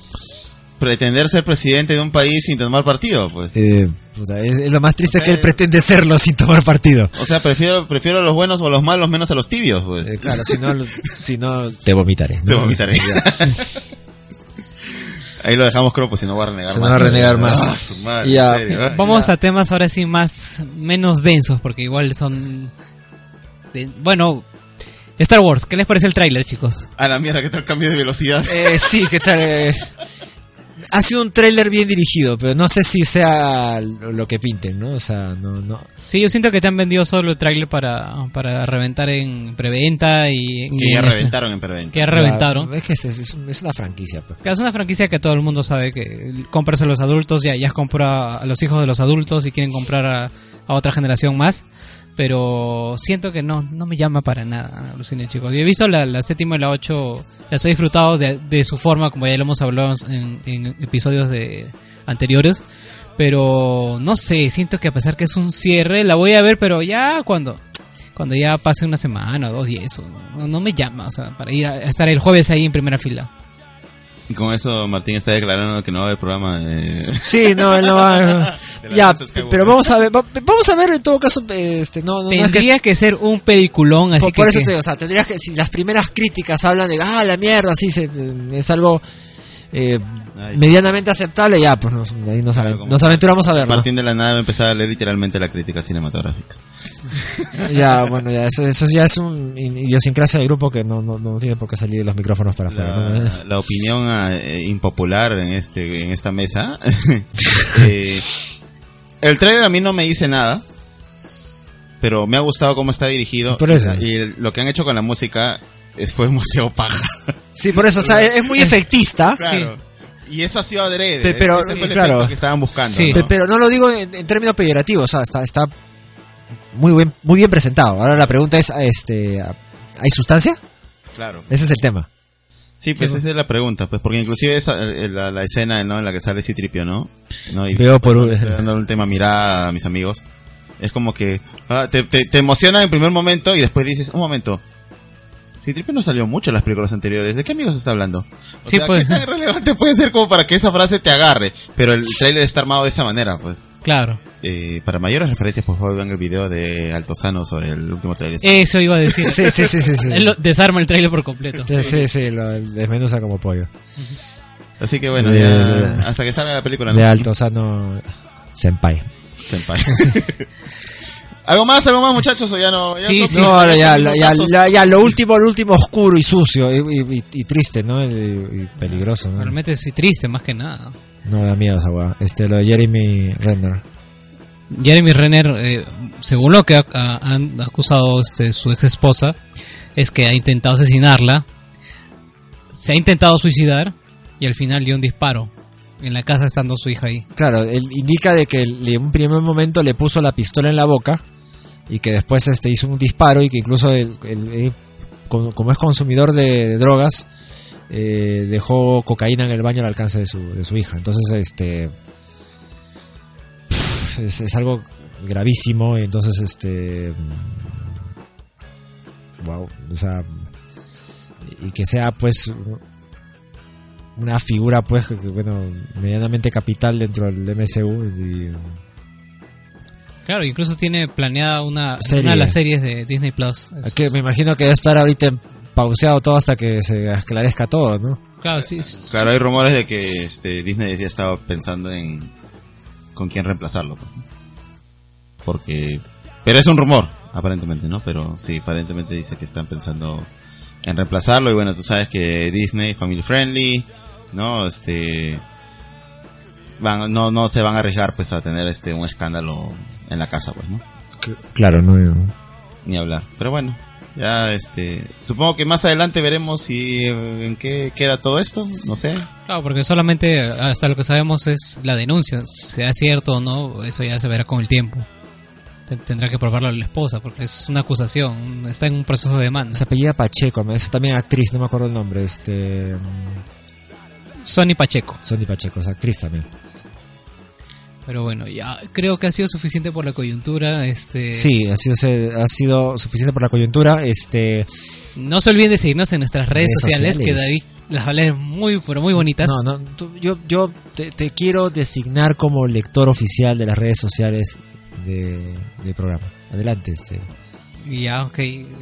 pretender ser presidente de un país sin tomar partido, pues. Eh, puta, es, es lo más triste, o sea, que él pretende serlo sin tomar partido. O sea, prefiero prefiero a los buenos o a los malos menos a los tibios, pues. Eh, claro, si no, si no te vomitaré. Te no, vomitaré. Ahí lo dejamos, creo, pues, si no va a renegar se más. Se va a renegar más. Ah, su madre, ya. Serio, vamos ya. A temas ahora sí más menos densos, porque igual son de, bueno. Star Wars, ¿qué les parece el tráiler, chicos? A la mierda, ¿qué tal el cambio de velocidad? Eh, sí, ¿qué tal? Eh, ha sido un tráiler bien dirigido, pero no sé si sea lo que pinten, ¿no? O sea, no, no. Sí, yo siento que te han vendido solo el tráiler para, para reventar en preventa y... Que y ya reventaron esa, en preventa. Que ya reventaron. La, es que es, es, es una franquicia, pues. Es una franquicia que todo el mundo sabe que compras a los adultos, ya, ya compra a los hijos de los adultos y quieren comprar a, a otra generación más. Pero siento que no, no me llama para nada, alucine, chicos. Yo he visto la, la séptima y la ocho, las he disfrutado de, de su forma, como ya lo hemos hablado en, en episodios de anteriores. Pero no sé, siento que a pesar que es un cierre, la voy a ver, pero ya cuando cuando ya pase una semana o dos y eso, no, no me llama, o sea, para ir a, a estar el jueves ahí en primera fila. Y con eso Martín está declarando que no va a haber programa de... Sí, no, él no va a... Ya, pero vamos a ver, va, vamos a ver en todo caso, este, no, no, tendría no es que... que ser un peliculón, así por, que... Por eso que... te digo, o sea, tendrías que, si las primeras críticas hablan de, ah, la mierda, sí, se, es algo eh, Ay, medianamente sí. aceptable, ya, pues nos, ahí nos, claro, nos aventuramos a verlo. Martín de la nada empezaba a leer literalmente la crítica cinematográfica. Ya, bueno, ya, eso, eso ya es un idiosincrasia del grupo que no, no, no tiene por qué salir de los micrófonos para afuera. La, ¿no? La opinión eh, impopular en este en esta mesa. eh, el trailer a mí no me dice nada, pero me ha gustado cómo está dirigido. Por eso. Y el, lo que han hecho con la música es, fue demasiado paja. Sí, por eso, o sea, es muy efectista. Claro. Sí. Y eso ha sido adrede. Pero, ese fue el claro, que estaban buscando. Sí. ¿no? Pero no lo digo en, en términos peyorativos, o sea, está... está muy bien, muy bien presentado. Ahora la pregunta es, este, ¿hay sustancia? Claro. Ese es el tema. Sí, pues sí, esa es la pregunta, pues, porque inclusive esa, la, la escena, ¿no?, en la que sale Citripio, ¿no? ¿No? Y veo por un... dando un tema mirada a mis amigos. Es como que ah, te, te, te emociona en primer momento y después dices, un momento, Citripio no salió mucho en las películas anteriores. ¿De qué amigos está hablando? O sí, sea, pues. ¿Qué tan relevante puede ser como para que esa frase te agarre? Pero el tráiler está armado de esa manera, pues. Claro. Eh, para mayores referencias, por favor, vean el video de Altozano sobre el último tráiler. Eso iba a decir. sí, sí, sí, sí, sí. Él desarma el tráiler por completo. Sí, sí, sí, lo desmenuza como pollo. Así que bueno, de, ya, hasta que salga la película. ¿No? De Altozano Senpai. Senpai. ¿Algo más, algo más, muchachos? ¿O ya no? Ya sí, no, sí. No, no, ya, la, ya, la, ya lo último, lo último oscuro y sucio y, y, y triste, ¿no? Y, y peligroso, ¿no? Realmente sí, triste, más que nada. No, da miedo esa weá. Este, lo de Jeremy Renner. Jeremy Renner, eh, según lo que ha, ha, han acusado este, su ex esposa, es que ha intentado asesinarla, se ha intentado suicidar y al final dio un disparo. En la casa estando su hija ahí. Claro, él indica de que en un primer momento le puso la pistola en la boca y que después este hizo un disparo y que incluso el, el, el, como es consumidor de, de drogas, eh, dejó cocaína en el baño al alcance de su, de su hija. Entonces este es, es algo gravísimo y entonces este wow, o sea, y que sea pues una figura pues que, bueno, medianamente capital dentro del M C U y... Claro, incluso tiene planeada una, una de las series de Disney Plus. Que me imagino que debe estar ahorita pauseado todo hasta que se esclarezca todo, ¿no? Claro, sí. sí claro, sí. Hay rumores de que este, Disney ya estaba pensando en con quién reemplazarlo. Porque... Pero es un rumor, aparentemente, ¿no? Pero sí, aparentemente dice que están pensando en reemplazarlo y bueno, tú sabes que Disney, family friendly, ¿no? Este... Van, no, no se van a arriesgar pues a tener este un escándalo en la casa pues, ¿no? Claro, no, no ni hablar, pero bueno, ya este supongo que más adelante veremos si en qué queda todo esto, no sé. Claro, porque solamente hasta lo que sabemos es la denuncia, sea cierto o no, eso ya se verá con el tiempo. Tendrá que probarlo a la esposa porque es una acusación, está en un proceso de demanda. Se apellida Pacheco, es también actriz, no me acuerdo el nombre, este Sonny Pacheco. Sonny Pacheco es actriz también. Pero bueno, ya creo que ha sido suficiente por la coyuntura. Este... Sí, ha sido, ha sido suficiente por la coyuntura. Este... No se olviden de seguirnos en nuestras redes, redes sociales, sociales, que David las va a leer muy, pero muy bonitas. No, no, tú, yo, yo te, te quiero designar como lector oficial de las redes sociales de, de programa. Adelante, este. Ya, ok.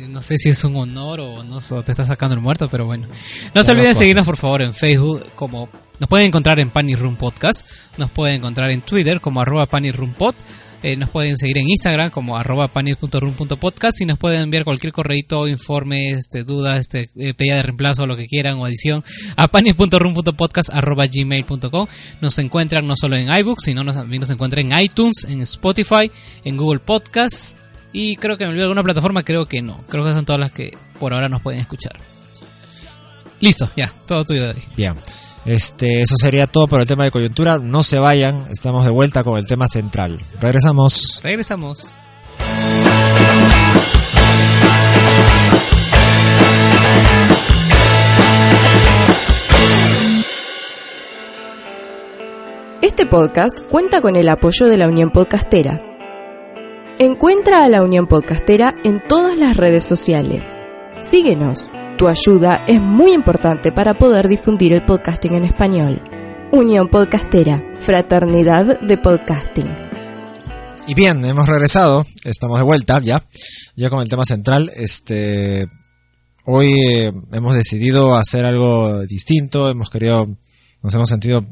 No sé si es un honor o no sé, te estás sacando el muerto, pero bueno. No se olviden de seguirnos, por favor, en Facebook como... Nos pueden encontrar en Panning Room Podcast, nos pueden encontrar en Twitter como arroba Panning Room Pod, eh, nos pueden seguir en Instagram como arroba panning punto room punto podcast y nos pueden enviar cualquier correíto, informe, este, duda, este, eh, pedida de reemplazo, lo que quieran o adición a panning punto room punto podcast arroba gmail punto com. Nos encuentran no solo en iBooks, sino nos, también nos encuentran en iTunes, en Spotify, en Google Podcast y creo que en alguna plataforma creo que no. Creo que son todas las que por ahora nos pueden escuchar. Listo, ya, todo tuyo de ahí. Bien. Este, eso sería todo por el tema de coyuntura. No se vayan, estamos de vuelta con el tema central. Regresamos. Regresamos. Este podcast cuenta con el apoyo de la Unión Podcastera. Encuentra a la Unión Podcastera en todas las redes sociales. Síguenos. Tu ayuda es muy importante para poder difundir el podcasting en español. Unión Podcastera, fraternidad de podcasting. Y bien, hemos regresado, estamos de vuelta ya, ya con el tema central. Este, hoy eh, hemos decidido hacer algo distinto, hemos querido, nos hemos sentido,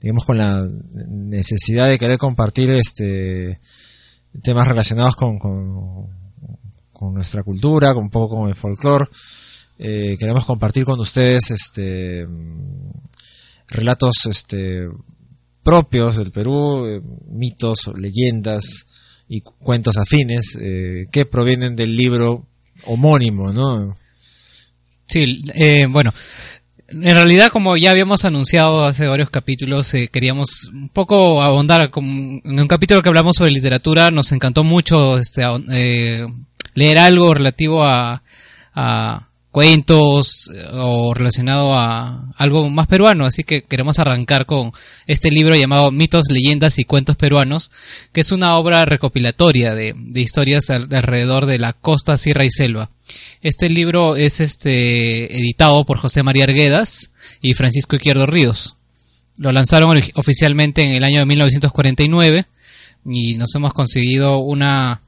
digamos, con la necesidad de querer compartir este temas relacionados con con, con nuestra cultura, con un poco con el folclore. Eh, queremos compartir con ustedes este relatos este propios del Perú, eh, mitos, leyendas y cuentos afines eh, que provienen del libro homónimo, ¿no? Sí, eh, bueno, en realidad como ya habíamos anunciado hace varios capítulos, eh, queríamos un poco abundar con, en un capítulo que hablamos sobre literatura, nos encantó mucho este eh, leer algo relativo a, a cuentos o relacionado a algo más peruano, así que queremos arrancar con este libro llamado Mitos, Leyendas y Cuentos Peruanos, que es una obra recopilatoria de, de historias al, alrededor de la costa, sierra y selva. Este libro es este editado por José María Arguedas y Francisco Izquierdo Ríos. Lo lanzaron oficialmente en el año de mil novecientos cuarenta y nueve y nos hemos conseguido una...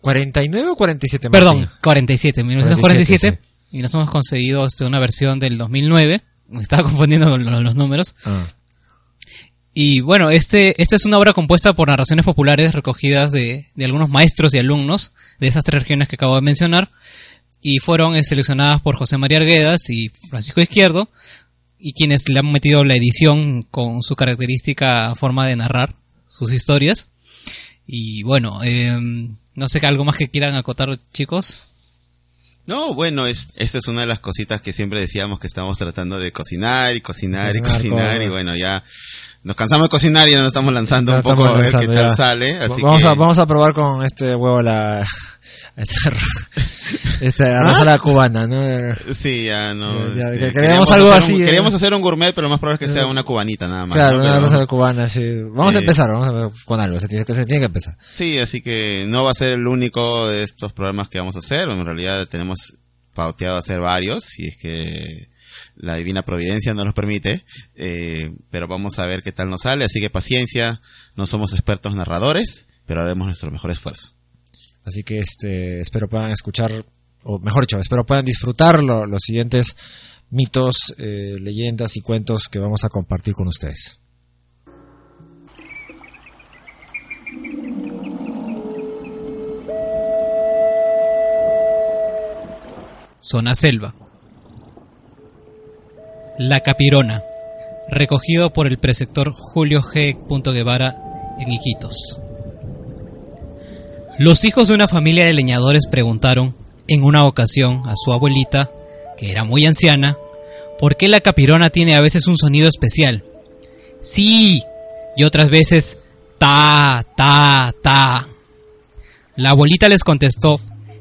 ¿cuarenta y nueve o cuarenta y siete? Perdón, Martín. cuarenta y siete, mil novecientos cuarenta y siete. cuarenta y siete, sí. Y nos hemos conseguido este, una versión del dos mil nueve. Me estaba confundiendo con los, los números. Ah. Y bueno, este esta es una obra compuesta por narraciones populares recogidas de, de algunos maestros y alumnos de esas tres regiones que acabo de mencionar, y fueron seleccionadas por José María Arguedas y Francisco Izquierdo, y quienes le han metido la edición con su característica forma de narrar sus historias. Y bueno, eh, no sé, ¿algo más que quieran acotar, chicos? No, bueno, es, esta es una de las cositas que siempre decíamos que estábamos tratando de cocinar y cocinar, cocinar y cocinar, con... y bueno, ya... Nos cansamos de cocinar y ya nos estamos lanzando nos un poco a ver qué tal ya. sale. Así vamos, que... a, vamos a probar con este huevo la... Este arroz, este arroz ¿Ah? a la cubana, ¿no? Sí, ya no. Ya, ya, este, queríamos, queríamos algo así. Un, eh. Queríamos hacer un gourmet, pero lo más probable es que sea una cubanita nada más. Claro, ¿no? Una arroz a la cubana, sí. Vamos eh. a empezar, vamos a, con algo, se tiene, se tiene que empezar. Sí, así que no va a ser el único de estos programas que vamos a hacer. En realidad tenemos pauteado hacer varios, y es que... la divina providencia no nos permite, eh, pero vamos a ver qué tal nos sale, así que paciencia, no somos expertos narradores, pero haremos nuestro mejor esfuerzo. Así que este espero puedan escuchar, o mejor dicho, espero puedan disfrutar lo, los siguientes mitos, eh, leyendas y cuentos que vamos a compartir con ustedes. Zona Selva. La Capirona, recogido por el preceptor Julio G. Guevara en Iquitos. Los hijos de una familia de leñadores preguntaron en una ocasión a su abuelita, que era muy anciana, por qué la capirona tiene a veces un sonido especial. Sí, y otras veces ta, ta, ta. La abuelita les contestó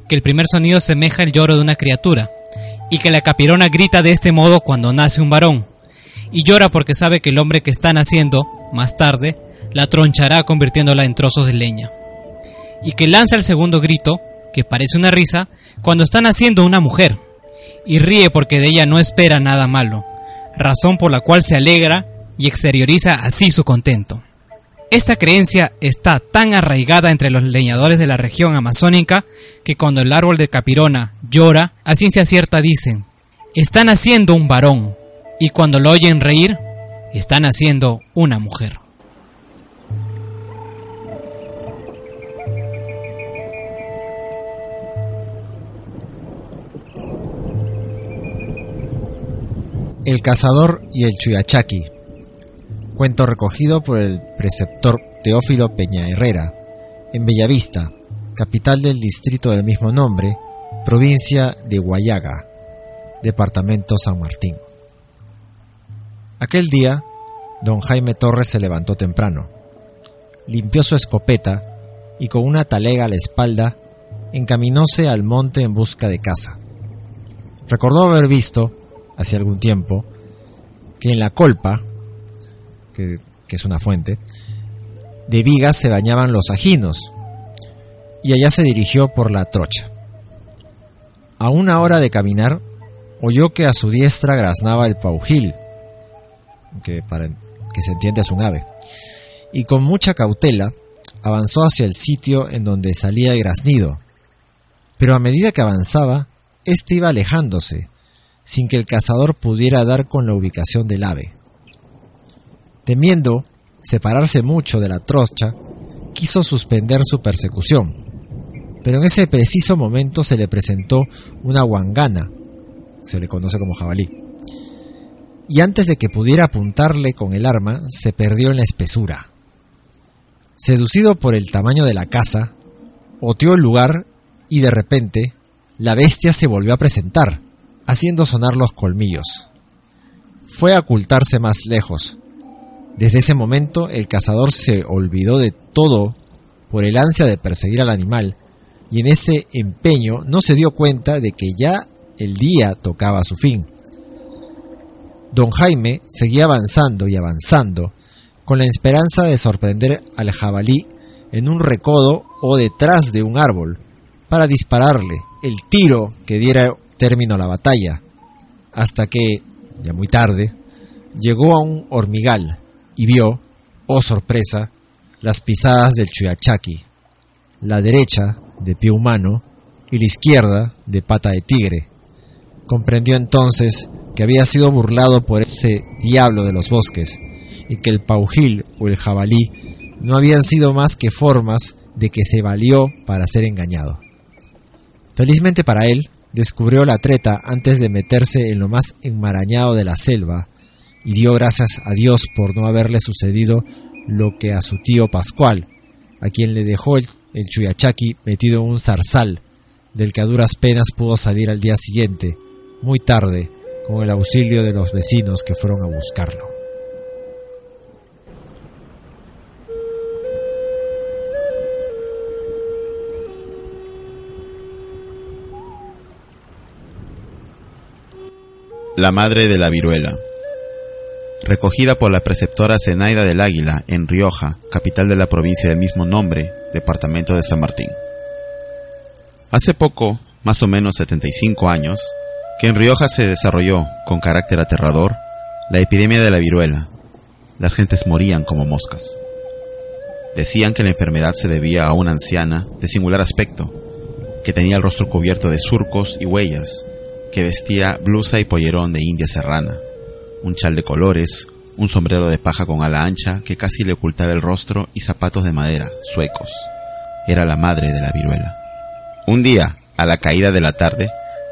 que el primer sonido semeja el lloro de una criatura, y que la capirona grita de este modo cuando nace un varón, y llora porque sabe que el hombre que está naciendo, más tarde, la tronchará convirtiéndola en trozos de leña, y que lanza el segundo grito, que parece una risa, cuando está naciendo una mujer, y ríe porque de ella no espera nada malo, razón por la cual se alegra y exterioriza así su contento. Esta creencia está tan arraigada entre los leñadores de la región amazónica que cuando el árbol de capirona llora, a ciencia cierta dicen, está naciendo un varón, y cuando lo oyen reír, está naciendo una mujer. El cazador y el Chuyachaqui. Cuento recogido por el preceptor Teófilo Peña Herrera, en Bellavista, capital del distrito del mismo nombre, provincia de Huallaga, departamento San Martín. Aquel día, don Jaime Torres se levantó temprano, limpió su escopeta y con una talega a la espalda, encaminóse al monte en busca de caza. Recordó haber visto, hace algún tiempo, que en la colpa, Que, que es una fuente, de vigas se bañaban los ajinos, y allá se dirigió por la trocha. A una hora de caminar, oyó que a su diestra graznaba el paujil, que para que se entiende es un ave, y con mucha cautela avanzó hacia el sitio en donde salía el graznido, pero a medida que avanzaba, éste iba alejándose, sin que el cazador pudiera dar con la ubicación del ave. Temiendo separarse mucho de la trocha, quiso suspender su persecución, pero en ese preciso momento se le presentó una huangana, se le conoce como jabalí, y antes de que pudiera apuntarle con el arma, se perdió en la espesura. Seducido por el tamaño de la caza, oteó el lugar y de repente la bestia se volvió a presentar, haciendo sonar los colmillos. Fue a ocultarse más lejos. Desde ese momento, el cazador se olvidó de todo por el ansia de perseguir al animal, y en ese empeño no se dio cuenta de que ya el día tocaba su fin. Don Jaime seguía avanzando y avanzando, con la esperanza de sorprender al jabalí en un recodo o detrás de un árbol, para dispararle el tiro que diera término a la batalla, hasta que, ya muy tarde, llegó a un hormigal y vio, oh sorpresa, las pisadas del Chuyachaqui, la derecha de pie humano y la izquierda de pata de tigre. Comprendió entonces que había sido burlado por ese diablo de los bosques y que el paujil o el jabalí no habían sido más que formas de que se valió para ser engañado. Felizmente para él, descubrió la treta antes de meterse en lo más enmarañado de la selva y dio gracias a Dios por no haberle sucedido lo que a su tío Pascual, a quien le dejó el Chuyachaqui metido en un zarzal, del que a duras penas pudo salir al día siguiente, muy tarde, con el auxilio de los vecinos que fueron a buscarlo. La madre de la viruela. Recogida por la preceptora Zenaida del Águila en Rioja, capital de la provincia del mismo nombre, departamento de San Martín. Hace poco, más o menos setenta y cinco años, que en Rioja se desarrolló, con carácter aterrador, la epidemia de la viruela. Las gentes morían como moscas. Decían que la enfermedad se debía a una anciana de singular aspecto, que tenía el rostro cubierto de surcos y huellas, que vestía blusa y pollerón de india serrana, un chal de colores, un sombrero de paja con ala ancha que casi le ocultaba el rostro y zapatos de madera, suecos. Era la madre de la viruela. Un día, a la caída de la tarde,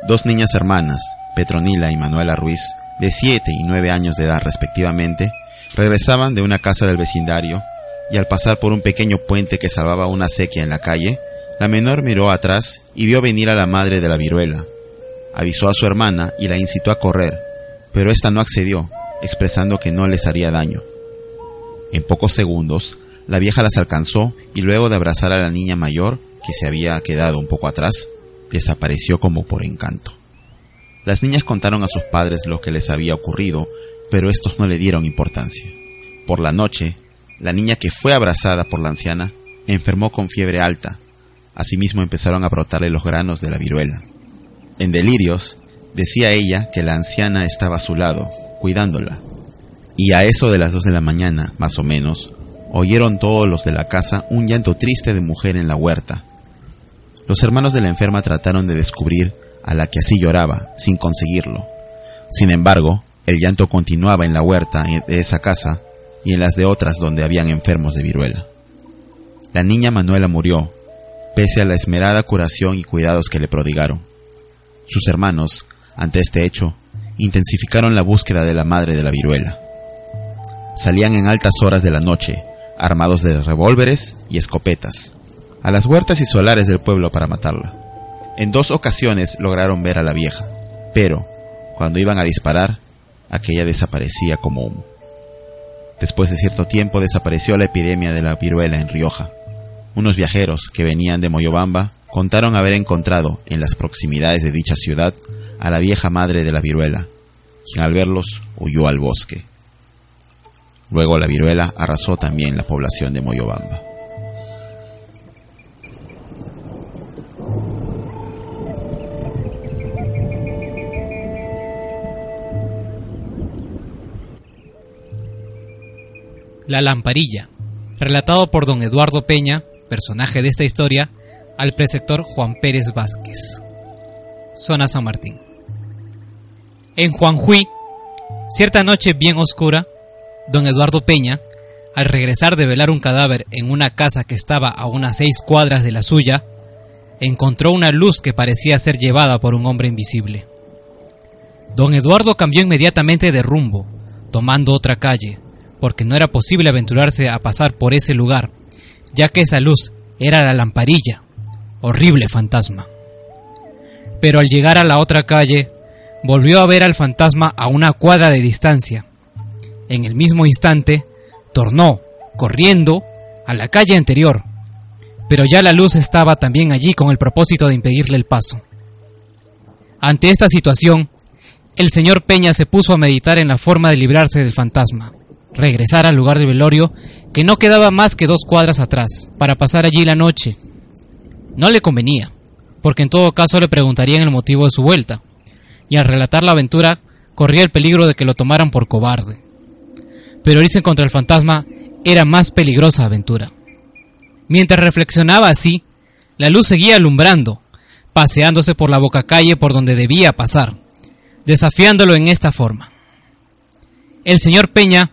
dos niñas hermanas, Petronila y Manuela Ruiz, de siete y nueve años de edad respectivamente, regresaban de una casa del vecindario y al pasar por un pequeño puente que salvaba una acequia en la calle, la menor miró atrás y vio venir a la madre de la viruela. Avisó a su hermana y la incitó a correr, pero ésta no accedió, expresando que no les haría daño. En pocos segundos, la vieja las alcanzó y luego de abrazar a la niña mayor, que se había quedado un poco atrás, desapareció como por encanto. Las niñas contaron a sus padres lo que les había ocurrido, pero estos no le dieron importancia. Por la noche, la niña que fue abrazada por la anciana enfermó con fiebre alta. Asimismo empezaron a brotarle los granos de la viruela. En delirios, decía ella que la anciana estaba a su lado, cuidándola. Y a eso de las dos de la mañana, más o menos, oyeron todos los de la casa un llanto triste de mujer en la huerta. Los hermanos de la enferma trataron de descubrir a la que así lloraba, sin conseguirlo. Sin embargo, el llanto continuaba en la huerta de esa casa y en las de otras donde habían enfermos de viruela. La niña Manuela murió, pese a la esmerada curación y cuidados que le prodigaron. Sus hermanos, ante este hecho, intensificaron la búsqueda de la madre de la viruela. Salían en altas horas de la noche, armados de revólveres y escopetas, a las huertas y solares del pueblo para matarla. En dos ocasiones lograron ver a la vieja, pero, cuando iban a disparar, aquella desaparecía como humo. Después de cierto tiempo desapareció la epidemia de la viruela en Rioja. Unos viajeros que venían de Moyobamba contaron haber encontrado, en las proximidades de dicha ciudad, a la vieja madre de la viruela, quien al verlos huyó al bosque. Luego la viruela arrasó también la población de Moyobamba. La Lamparilla, relatado por don Eduardo Peña, personaje de esta historia, al preceptor Juan Pérez Vázquez. Zona San Martín. En Juanjuí, cierta noche bien oscura, don Eduardo Peña, al regresar de velar un cadáver en una casa que estaba a unas seis cuadras de la suya, encontró una luz que parecía ser llevada por un hombre invisible. Don Eduardo cambió inmediatamente de rumbo, tomando otra calle, porque no era posible aventurarse a pasar por ese lugar, ya que esa luz era la lamparilla, horrible fantasma. Pero al llegar a la otra calle, volvió a ver al fantasma a una cuadra de distancia. En el mismo instante, tornó, corriendo, a la calle anterior. Pero ya la luz estaba también allí con el propósito de impedirle el paso. Ante esta situación, el señor Peña se puso a meditar en la forma de librarse del fantasma, regresar al lugar del velorio, que no quedaba más que dos cuadras atrás, para pasar allí la noche. No le convenía, porque en todo caso le preguntarían el motivo de su vuelta, y al relatar la aventura corría el peligro de que lo tomaran por cobarde. Pero irse contra el fantasma era más peligrosa aventura. Mientras reflexionaba así, la luz seguía alumbrando, paseándose por la boca calle por donde debía pasar, desafiándolo en esta forma. El señor Peña,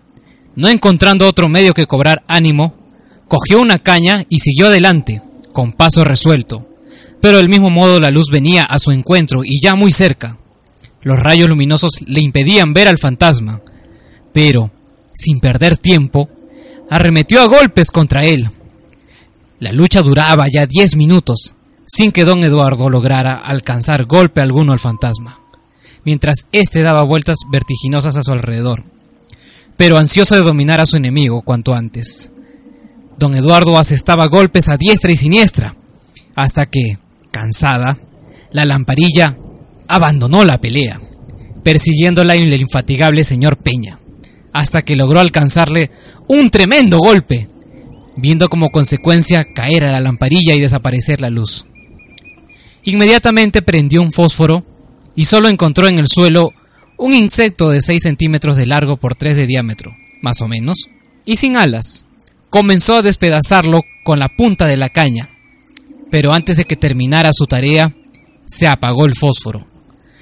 no encontrando otro medio que cobrar ánimo, cogió una caña y siguió adelante, con paso resuelto, pero del mismo modo la luz venía a su encuentro y ya muy cerca. Los rayos luminosos le impedían ver al fantasma, pero, sin perder tiempo, arremetió a golpes contra él. La lucha duraba ya diez minutos, sin que don Eduardo lograra alcanzar golpe alguno al fantasma, mientras éste daba vueltas vertiginosas a su alrededor, pero ansioso de dominar a su enemigo cuanto antes. Don Eduardo asestaba golpes a diestra y siniestra, hasta que, cansada, la Lamparilla abandonó la pelea, persiguiéndola el infatigable señor Peña, hasta que logró alcanzarle un tremendo golpe, viendo como consecuencia caer a la Lamparilla y desaparecer la luz. Inmediatamente prendió un fósforo y solo encontró en el suelo un insecto de seis centímetros de largo por tres de diámetro, más o menos, y sin alas. Comenzó a despedazarlo con la punta de la caña, pero antes de que terminara su tarea, se apagó el fósforo,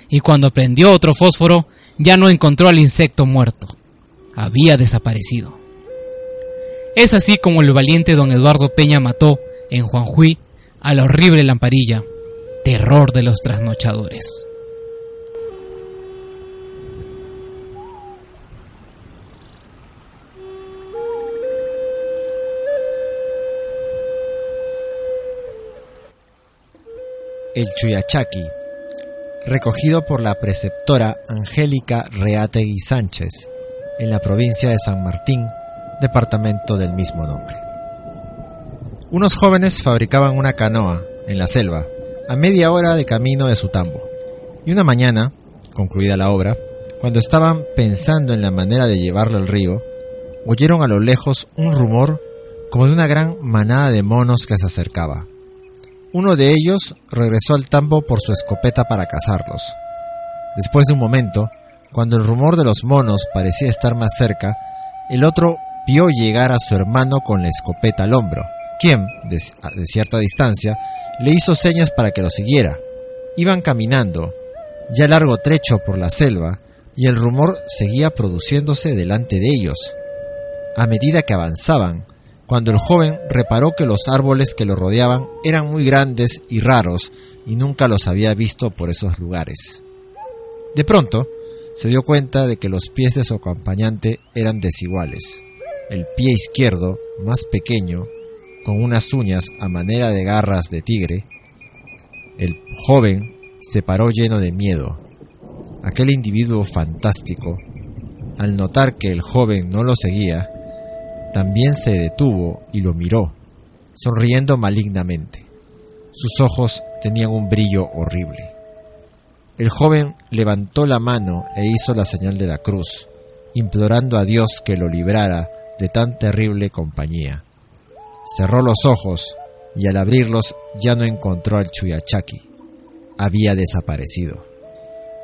y cuando prendió otro fósforo, ya no encontró al insecto muerto. Había desaparecido. Es así como el valiente don Eduardo Peña mató, en Juanjuí, a la horrible Lamparilla, terror de los trasnochadores. El Chuyachaqui, recogido por la preceptora Angélica Reategui Sánchez, en la provincia de San Martín, departamento del mismo nombre. Unos jóvenes fabricaban una canoa en la selva, a media hora de camino de su tambo, y una mañana, concluida la obra, cuando estaban pensando en la manera de llevarlo al río, oyeron a lo lejos un rumor como de una gran manada de monos que se acercaba. Uno de ellos regresó al tambo por su escopeta para cazarlos. Después de un momento, cuando el rumor de los monos parecía estar más cerca, el otro vio llegar a su hermano con la escopeta al hombro, quien, de, de cierta distancia, le hizo señas para que lo siguiera. Iban caminando, ya largo trecho por la selva, y el rumor seguía produciéndose delante de ellos. A medida que avanzaban, cuando el joven reparó que los árboles que lo rodeaban eran muy grandes y raros y nunca los había visto por esos lugares. De pronto, se dio cuenta de que los pies de su acompañante eran desiguales. El pie izquierdo, más pequeño, con unas uñas a manera de garras de tigre, el joven se paró lleno de miedo. Aquel individuo fantástico, al notar que el joven no lo seguía, también se detuvo y lo miró, sonriendo malignamente. Sus ojos tenían un brillo horrible. El joven levantó la mano e hizo la señal de la cruz, implorando a Dios que lo librara de tan terrible compañía. Cerró los ojos y al abrirlos ya no encontró al Chuyachaqui. Había desaparecido.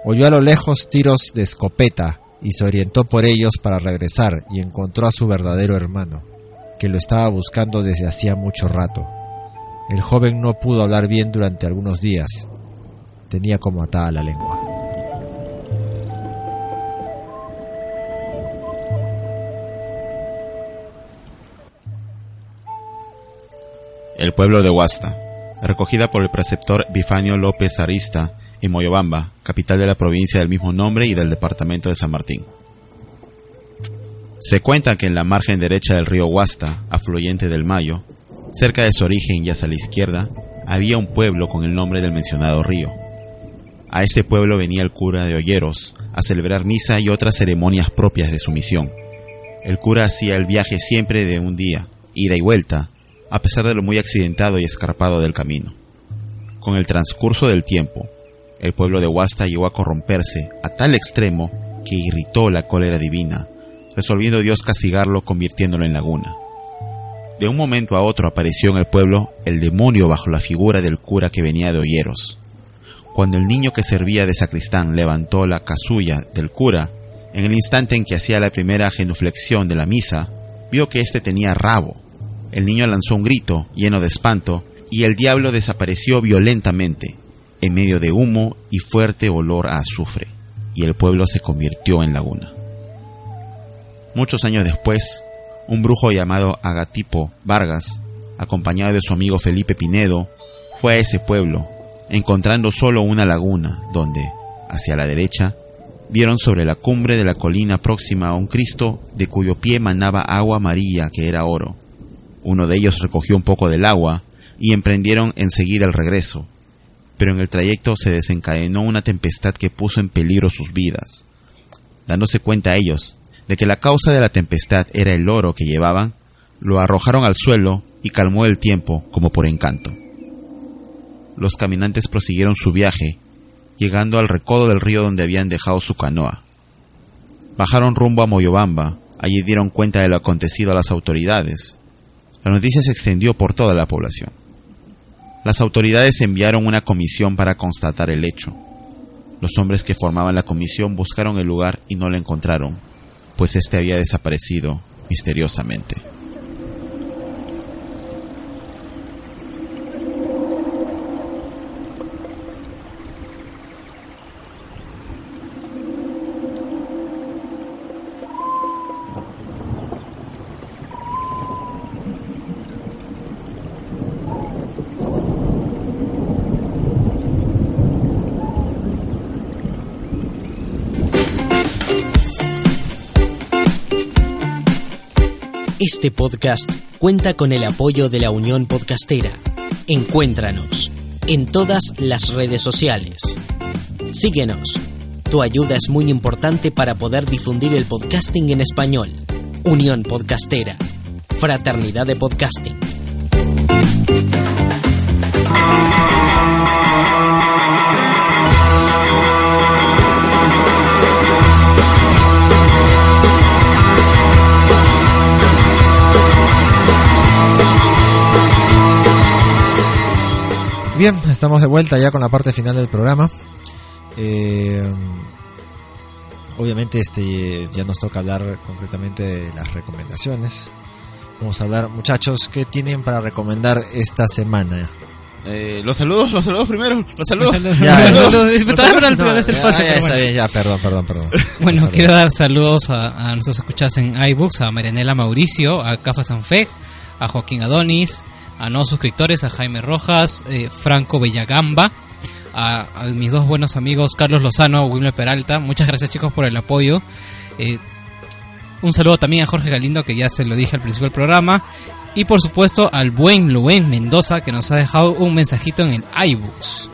Oyó a lo lejos tiros de escopeta, y se orientó por ellos para regresar y encontró a su verdadero hermano, que lo estaba buscando desde hacía mucho rato. El joven no pudo hablar bien durante algunos días. Tenía como atada la lengua. El pueblo de Huasta, recogida por el preceptor Bifanio López Arista, en Moyobamba, capital de la provincia del mismo nombre y del departamento de San Martín. Se cuenta que en la margen derecha del río Huasta, afluente del Mayo, cerca de su origen y hacia la izquierda, había un pueblo con el nombre del mencionado río. A este pueblo venía el cura de Olleros a celebrar misa y otras ceremonias propias de su misión. El cura hacía el viaje siempre de un día, ida y vuelta, a pesar de lo muy accidentado y escarpado del camino. Con el transcurso del tiempo, el pueblo de Huasta llegó a corromperse a tal extremo que irritó la cólera divina, resolviendo Dios castigarlo convirtiéndolo en laguna. De un momento a otro apareció en el pueblo el demonio bajo la figura del cura que venía de Olleros. Cuando el niño que servía de sacristán levantó la casulla del cura, en el instante en que hacía la primera genuflexión de la misa, vio que éste tenía rabo. El niño lanzó un grito lleno de espanto y el diablo desapareció violentamente, en medio de humo y fuerte olor a azufre, y el pueblo se convirtió en laguna. Muchos años después, un brujo llamado Agatipo Vargas, acompañado de su amigo Felipe Pinedo, fue a ese pueblo, encontrando solo una laguna, donde, hacia la derecha, vieron sobre la cumbre de la colina próxima a un Cristo de cuyo pie manaba agua amarilla que era oro. Uno de ellos recogió un poco del agua y emprendieron enseguida el regreso, pero en el trayecto se desencadenó una tempestad que puso en peligro sus vidas. Dándose cuenta ellos de que la causa de la tempestad era el oro que llevaban, lo arrojaron al suelo y calmó el tiempo como por encanto. Los caminantes prosiguieron su viaje, llegando al recodo del río donde habían dejado su canoa. Bajaron rumbo a Moyobamba, allí dieron cuenta de lo acontecido a las autoridades. La noticia se extendió por toda la población. Las autoridades enviaron una comisión para constatar el hecho. Los hombres que formaban la comisión buscaron el lugar y no lo encontraron, pues este había desaparecido misteriosamente. Este podcast cuenta con el apoyo de la Unión Podcastera. Encuéntranos en todas las redes sociales. Síguenos. Tu ayuda es muy importante para poder difundir el podcasting en español. Unión Podcastera. Fraternidad de Podcasting. Bien, estamos de vuelta ya con la parte final del programa. Eh, obviamente este ya nos toca hablar concretamente de las recomendaciones. Vamos a hablar, muchachos, ¿qué tienen para recomendar esta semana? Eh, los saludos, los saludos primero, los saludos. Ya, está bien, ya, perdón, perdón, perdón. Bueno, quiero dar saludos a, a nuestros escuchas en iBooks, a Marianela Mauricio, a Cafa Sanfec, a Joaquín Adonis, a nuevos suscriptores, a Jaime Rojas, eh, Franco Bellagamba, a, a mis dos buenos amigos Carlos Lozano, Wilmer Peralta. Muchas gracias, chicos, por el apoyo. Eh, un saludo también a Jorge Galindo, que ya se lo dije al principio del programa. Y por supuesto al buen Luen Mendoza, que nos ha dejado un mensajito en el iBooks.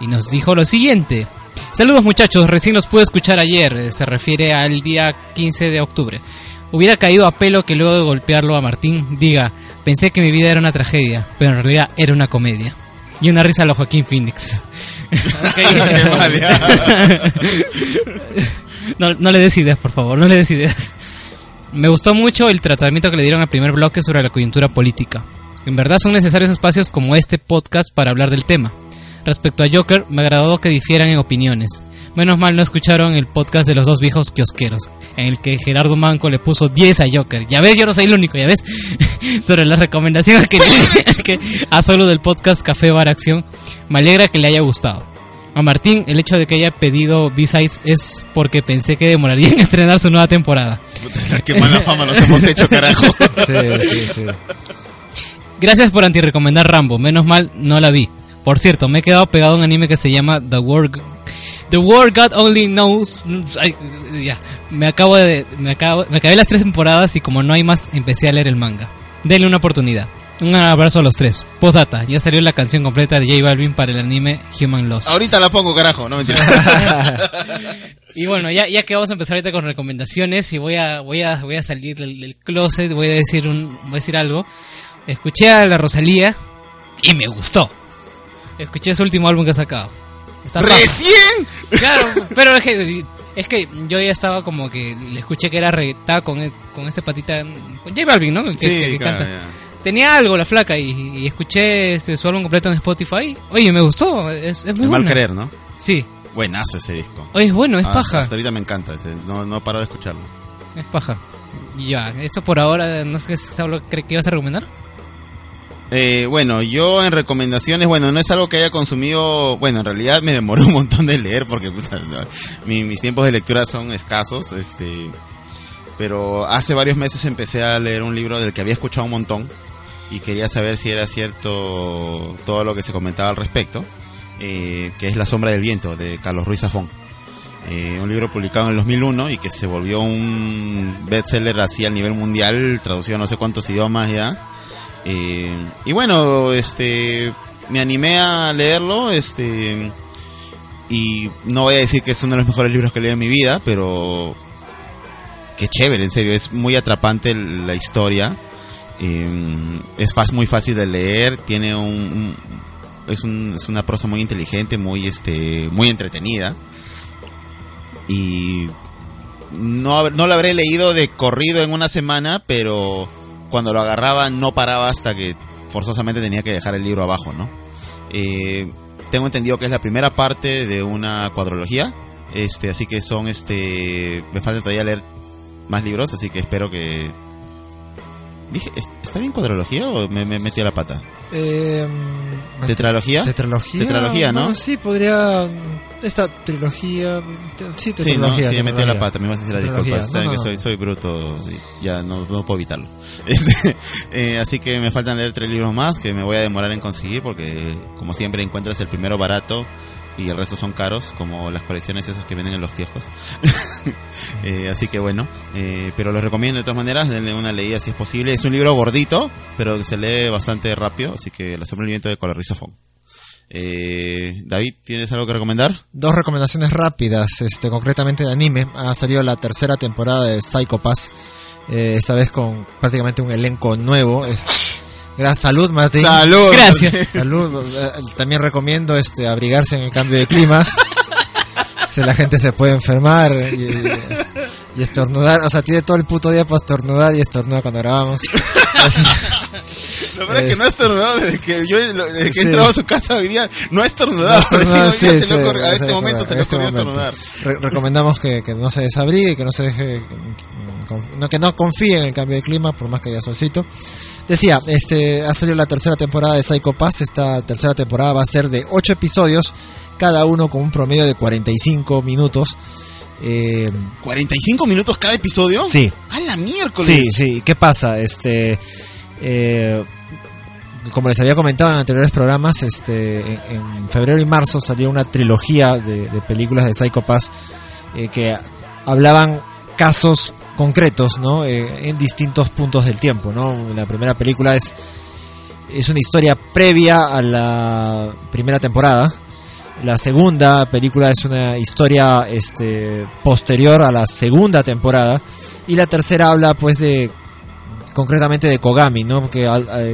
Y nos dijo lo siguiente. Saludos, muchachos, recién los pude escuchar ayer. Eh, se refiere al día quince de octubre. Hubiera caído a pelo que luego de golpearlo a Martín diga, pensé que mi vida era una tragedia, pero en realidad era una comedia. Y una risa a lo Joaquín Phoenix. no, no le des ideas, por favor, no le des ideas. Me gustó mucho el tratamiento que le dieron al primer bloque sobre la coyuntura política. En verdad son necesarios espacios como este podcast para hablar del tema. Respecto a Joker, me agradó que difieran en opiniones. Menos mal no escucharon el podcast de los dos viejos kiosqueros, en el que Gerardo Manco le puso diez a Joker. Ya ves, yo no soy el único, ya ves. Sobre las recomendaciones que, que a solo del podcast Café Bar Acción, me alegra que le haya gustado. A Martín, el hecho de que haya pedido B-Sides es porque pensé que demoraría en estrenar su nueva temporada. Qué mala fama nos hemos hecho, carajo. Sí, sí, sí. Gracias por antirrecomendar Rambo, menos mal no la vi. Por cierto, me he quedado pegado a un anime que se llama The World... The World God Only Knows. I, yeah. Me acabo de me acabo me acabé las tres temporadas y como no hay más empecé a leer el manga. Denle una oportunidad. Un abrazo a los tres. Postdata, ya salió la canción completa de J Balvin para el anime Human Lost. Ahorita la pongo, carajo, no mentira. Y bueno, ya ya que vamos a empezar ahorita con recomendaciones y voy a voy a voy a salir del, del closet, voy a decir un voy a decir algo. Escuché a la Rosalía y me gustó. Escuché su último álbum que ha sacado. Está ¡Recién! Bajo. Claro, pero es que, es que yo ya estaba como que le escuché que era reggaetón con, con este patita, con J Balvin, ¿no? Que, sí, que, que claro, canta. tenía algo la flaca y, y escuché este, su álbum completo en Spotify. Oye, me gustó, es, es muy El buena. Mal Querer, ¿no? Sí. Buenazo ese disco. Oye, es bueno, es ah, paja. Hasta ahorita me encanta, no, no paro de escucharlo. Es paja. Ya, eso por ahora, no sé si Saulo cree que ibas a recomendar. Eh, bueno, yo en recomendaciones, bueno, no es algo que haya consumido, bueno, en realidad me demoró un montón de leer porque puta, no, mi, mis tiempos de lectura son escasos, este, pero hace varios meses empecé a leer un libro del que había escuchado un montón y quería saber si era cierto todo lo que se comentaba al respecto, eh, que es La sombra del viento, de Carlos Ruiz Zafón. Eh, un libro publicado en el dos mil uno y que se volvió un bestseller así a nivel mundial, traducido a no sé cuántos idiomas ya. Eh, y bueno, este me animé a leerlo, este y no voy a decir que es uno de los mejores libros que leí en mi vida, pero qué chévere, en serio, es muy atrapante la historia, eh, es faz, muy fácil de leer, tiene un, un, es, un es una prosa muy inteligente, muy este muy entretenida. Y no, no lo habré leído de corrido en una semana, pero cuando lo agarraba no paraba hasta que forzosamente tenía que dejar el libro abajo, ¿no? Eh, tengo entendido que es la primera parte de una cuadrología, este, así que son, este, me falta todavía leer más libros, así que espero que... Dije, ¿está bien cuadrología o me, me metí a la pata? Eh, ¿Tetralogía? Tetralogía. Tetralogía, ¿no? Bueno, sí, podría... Esta trilogía... Te, sí, sí, no, sí, me metió la pata, me ibas a decir la disculpa. Saben no, no, que soy, soy bruto, ya no, no puedo evitarlo. Este, eh, así que me faltan leer tres libros más que me voy a demorar en conseguir porque, como siempre, encuentras el primero barato y el resto son caros, como las colecciones esas que venden en los kioscos. eh, así que bueno, eh, pero los recomiendo de todas maneras, denle una leída si es posible. Es un libro gordito, pero que se lee bastante rápido, así que La sombra del viento de Carlos Ruiz Zafón. Eh, David, ¿tienes algo que recomendar? Dos recomendaciones rápidas, este, concretamente de anime. Ha salido la tercera temporada de Psycho Pass, eh, esta vez con prácticamente un elenco nuevo. Este, gracias, salud Martín. Salud. Gracias. Salud. También recomiendo este abrigarse en el cambio de clima. Si la gente se puede enfermar y, y estornudar, o sea, tiene todo el puto día para estornudar y estornuda cuando grabamos. Así, la verdad es, es que no ha estornudado desde que yo desde que sí. he entrado a su casa hoy día, no ha estornudado, no estornudado sí, sí, sí, ocurre, sí, a este sí, momento se le este ocurrió estornudar. Re- recomendamos que, que no se desabrigue, que no se deje, no, que no confíe en el cambio de clima por más que haya solcito. Decía, este ha salido la tercera temporada de Psycho Pass. Esta tercera temporada va a ser de ocho episodios, cada uno con un promedio de cuarenta y cinco minutos. Eh, ¿cuarenta y cinco minutos cada episodio? Sí. ¡A la miércoles! Sí, sí. ¿Qué pasa? Este... Eh, como les había comentado en anteriores programas, este, en, en febrero y marzo salió una trilogía de, de películas de Psycho Pass, eh, que hablaban casos concretos, ¿no? Eh, en distintos puntos del tiempo, ¿no? La primera película es, es una historia previa a la primera temporada. La segunda película es una historia este, posterior a la segunda temporada. Y la tercera habla, pues, de... concretamente de Kogami, ¿no? Que,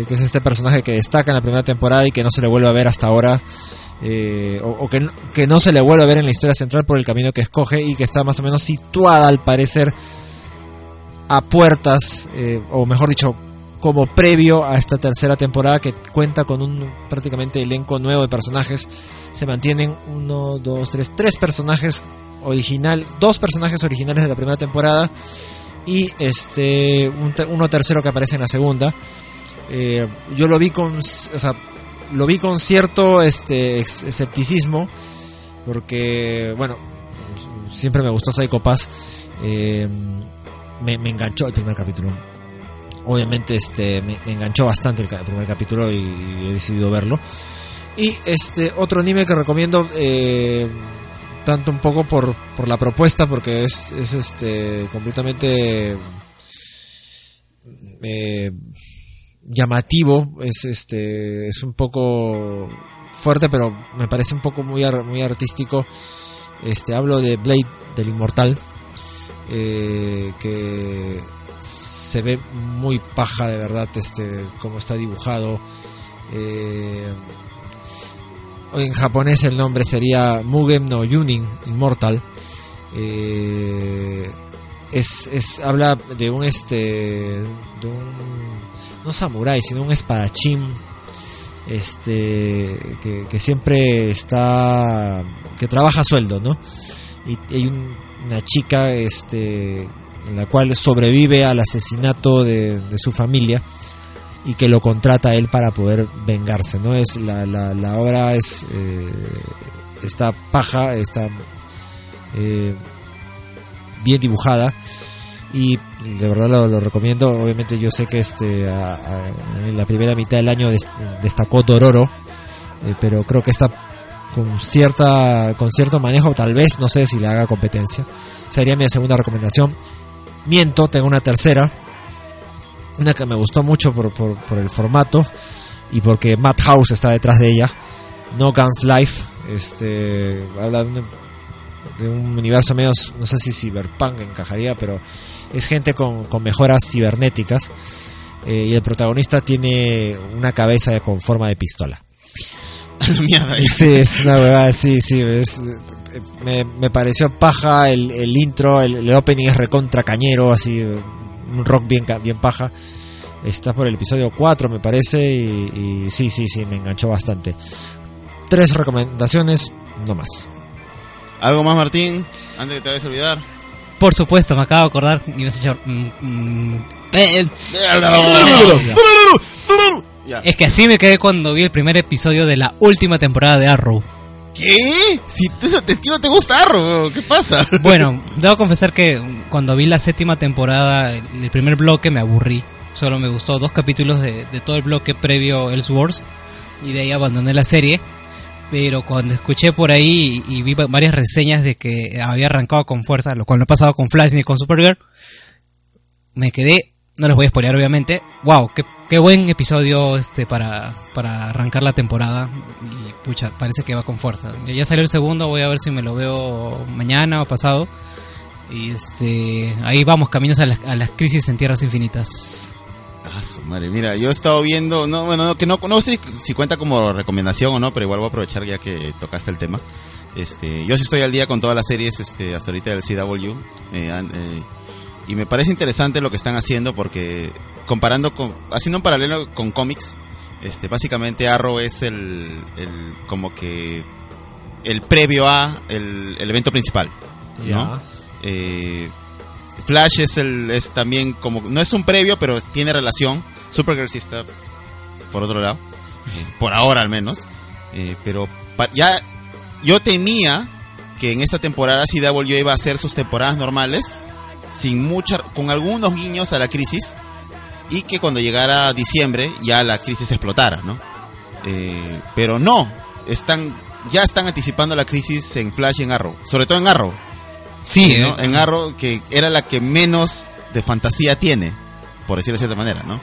que es este personaje que destaca en la primera temporada y que no se le vuelve a ver hasta ahora, eh, o, o que, que no se le vuelve a ver en la historia central por el camino que escoge y que está más o menos situada al parecer a puertas, eh, o mejor dicho, como previo a esta tercera temporada que cuenta con un prácticamente elenco nuevo de personajes. Se mantienen uno, dos, tres, tres personajes original, dos personajes originales de la primera temporada y este un te- uno tercero que aparece en la segunda. Eh, yo lo vi con o sea, lo vi con cierto este ex- escepticismo porque bueno, siempre me gustó Psycho Pass, eh, me, me enganchó el primer capítulo. Obviamente este me, me enganchó bastante el, ca- el primer capítulo y, y he decidido verlo. Y este otro anime que recomiendo, eh, tanto un poco por, por la propuesta, porque es, es este completamente eh, llamativo, es este es un poco fuerte, pero me parece un poco muy ar, muy artístico. Este hablo de Blade del Inmortal, eh, que se ve muy paja de verdad, este como está dibujado. Eh, En japonés el nombre sería Mugen no Yunin Immortal. Eh, es, es habla de un este de un no samurái, sino un espadachín este que, que siempre está, que trabaja a sueldo, ¿no? Y hay un, una chica este en la cual sobrevive al asesinato de, de su familia y que lo contrata a él para poder vengarse, ¿no? Es la, la, la obra es eh, está paja, está eh, bien dibujada y de verdad lo, lo recomiendo. Obviamente yo sé que este a, a, en la primera mitad del año des, destacó Dororo, eh, pero creo que está con cierta con cierto manejo, tal vez, no sé si le haga competencia. Sería mi segunda recomendación. Miento, tengo una tercera, una que me gustó mucho por, por, por el formato y porque Matt House está detrás de ella. No Guns Life, este habla de un, de un universo medio, no sé si cyberpunk encajaría, pero es gente con, con mejoras cibernéticas, eh, y el protagonista tiene una cabeza con forma de pistola. Sí, es una verdad, sí, sí, es, me, me pareció paja el, el intro, el, el opening es recontra cañero, así, un rock bien, bien paja. Está por el episodio cuatro, me parece, y, y sí, sí, sí, me enganchó bastante. Tres recomendaciones, no más. ¿Algo más, Martín? Antes que te vayas a olvidar. Por supuesto, me acabo de acordar y me has hecho... Ya. Es que así me quedé cuando vi el primer episodio de la última temporada de Arrow. ¿Qué? Si tú, a ti no te gusta Arrow, ¿qué pasa? Bueno, debo confesar que cuando vi la séptima temporada, el primer bloque, me aburrí. Solo me gustó dos capítulos de, de todo el bloque previo Elseworlds y de ahí abandoné la serie. Pero cuando escuché por ahí y, y vi varias reseñas de que había arrancado con fuerza, lo cual no ha pasado con Flash ni con Supergirl, me quedé... No les voy a spoilear, obviamente. Wow, qué, qué buen episodio este para, para arrancar la temporada. Y pucha, parece que va con fuerza. Ya salió el segundo, voy a ver si me lo veo mañana o pasado. Y este ahí vamos, caminos a las, a las crisis en tierras infinitas. Ah, su madre, mira, yo he estado viendo, no, bueno, que no, no sé si cuenta como recomendación o no, pero igual voy a aprovechar ya que tocaste el tema. Este, yo sí estoy al día con todas las series, este, hasta ahorita del C W. Eh, eh, Y me parece interesante lo que están haciendo porque comparando con, haciendo un paralelo con cómics, este, básicamente Arrow es el, el como que el previo a el, el evento principal, ¿no? Yeah. Eh, Flash es el es también como no es un previo pero tiene relación. Supergirl sí está por otro lado, eh, por ahora al menos, eh, pero pa- ya yo temía que en esta temporada C W iba a hacer sus temporadas normales. Sin mucha, con algunos guiños a la crisis y que cuando llegara diciembre ya la crisis explotara, ¿no? Eh, pero no, están ya están anticipando la crisis en Flash y en Arrow, sobre todo en Arrow. Sí, ¿no? Eh, en Arrow, que era la que menos de fantasía tiene, por decirlo de cierta manera, ¿no?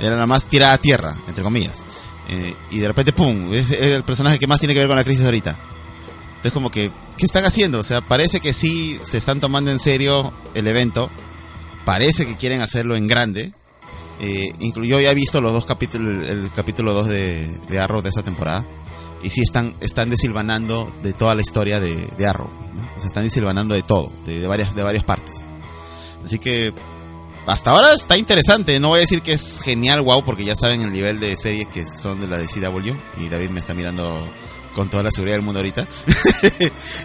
Era la más tirada a tierra, entre comillas. Eh, y de repente, pum, es, es el personaje que más tiene que ver con la crisis ahorita. Es como que, ¿qué están haciendo? O sea, parece que sí se están tomando en serio el evento. Parece que quieren hacerlo en grande. Eh, incluyo, ya he visto los dos capítulos, el, el capítulo dos de, de Arrow de esta temporada. Y sí están, están desilvanando de toda la historia de, de Arrow, ¿no? O sea, están desilvanando de todo, de, de varias, de varias partes. Así que, hasta ahora está interesante. No voy a decir que es genial, wow, porque ya saben el nivel de series que son de la de C W. Y David me está mirando... con toda la seguridad del mundo ahorita.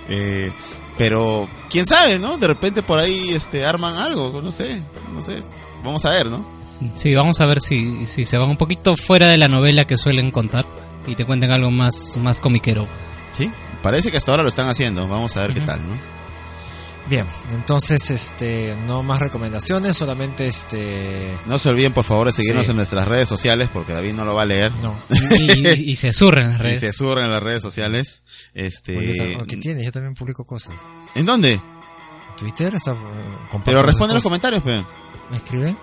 eh, pero quién sabe, ¿no? De repente por ahí este arman algo, no sé, no sé. Vamos a ver, ¿no? Sí, vamos a ver si si se van un poquito fuera de la novela que suelen contar y te cuenten algo más más comiquero. Sí, parece que hasta ahora lo están haciendo. Vamos a ver, uh-huh, qué tal, ¿no? Bien, entonces este no más recomendaciones, solamente este no se olviden por favor de seguirnos, sí, en nuestras redes sociales porque David no lo va a leer. No. Y, y, y se surren las redes. Y se surren las redes sociales. Este ¿qué tiene? Yo también publico cosas. ¿En dónde? Twitter está. Pero responde los comentarios, pe. ¿Me escriben?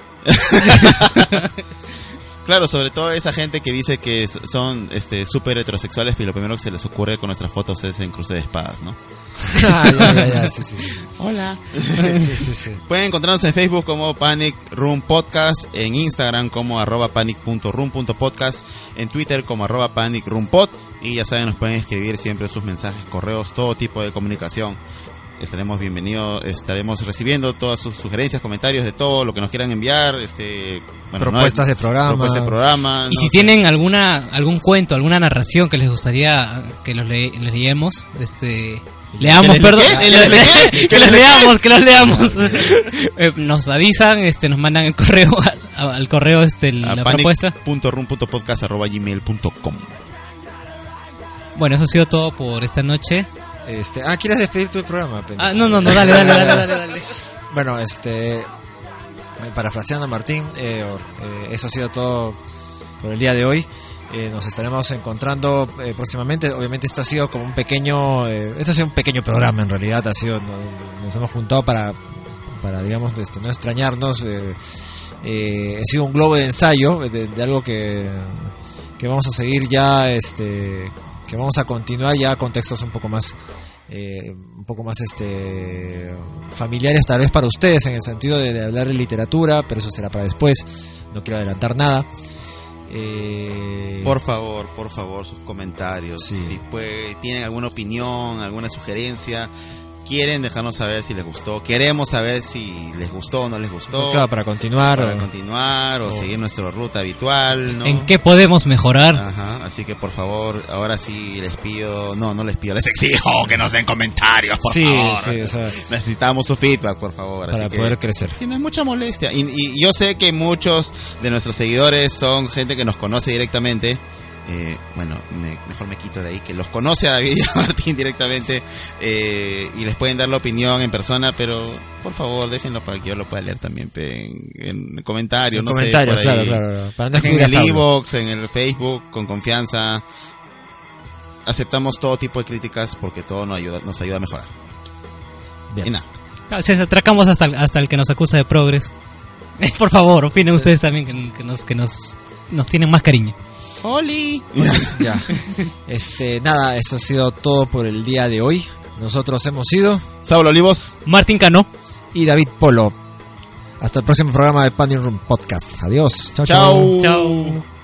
Claro, sobre todo esa gente que dice que son este súper heterosexuales y lo primero que se les ocurre con nuestras fotos es en cruce de espadas, ¿no? Ah, ya, ya, ya, sí, sí, sí. Hola. Sí, sí, sí. Pueden encontrarnos en Facebook como Panning Room Podcast, en Instagram como arroba panic punto room punto podcast, en Twitter como arroba panic room pod, y ya saben, nos pueden escribir siempre sus mensajes, correos, todo tipo de comunicación estaremos bienvenidos, estaremos recibiendo todas sus sugerencias, comentarios, de todo lo que nos quieran enviar, este, bueno, propuestas, no hay, de programa, propuestas de programa. Y no, si tienen que... alguna algún cuento, alguna narración que les gustaría que los le, les leemos, este, leamos, perdón, que los leamos, que los leamos, nos avisan, este, nos mandan el correo, al, al correo, este, a la propuesta panic punto room punto podcast arroba gmail punto com. Bueno, eso ha sido todo por esta noche. Este, ah, ¿quieres despedir tu programa? Ah, no, no, no, dale, dale, dale, dale, dale, dale. Bueno, este, parafraseando a Martín, eh, eh, eso ha sido todo por el día de hoy. Eh, nos estaremos encontrando eh, próximamente. Obviamente esto ha sido como un pequeño, eh, esto ha sido un pequeño programa en realidad. Ha sido, no, nos hemos juntado para, para digamos, este, no extrañarnos. Eh, eh, ha sido un globo de ensayo de, de algo que, que vamos a seguir ya, este, que vamos a continuar ya a contextos un poco más, eh, un poco más, este, familiares tal vez para ustedes, en el sentido de, de hablar de literatura, pero eso será para después. No quiero adelantar nada. Eh... Por favor, por favor, sus comentarios. Sí. Si puede, tienen alguna opinión, alguna sugerencia, quieren dejarnos saber si les gustó, queremos saber si les gustó o no les gustó. Claro, para continuar, para o... continuar o, o seguir nuestra ruta habitual, ¿no? ¿En qué podemos mejorar? Ajá, así que por favor, ahora sí les pido, no, no les pido, les exijo que nos den comentarios, por sí, favor. Sí, o sea, necesitamos su feedback, por favor, para así poder que, crecer. Sí, no es mucha molestia. Y, y yo sé que muchos de nuestros seguidores son gente que nos conoce directamente. Eh, bueno, me, mejor me quito de ahí, que los conoce a David y a Martín directamente, eh, y les pueden dar la opinión en persona, pero por favor déjenlo para que yo lo pueda leer también en, en comentarios, no comentario, sé, por ahí, claro, claro, para no en el iVoox, en el Facebook, con confianza. Aceptamos todo tipo de críticas porque todo nos ayuda, nos ayuda a mejorar. Bien. Y nada. Si atracamos hasta, hasta el que nos acusa de progres. Por favor, opinen ustedes también que, que nos que nos nos tienen más cariño. ¡Oli! Ya. Este, nada, eso ha sido todo por el día de hoy. Nosotros hemos sido Saulo Olivos, Martín Cano y David Polo. Hasta el próximo programa de Panning Room Podcast. Adiós. Chao. Chao. Chao.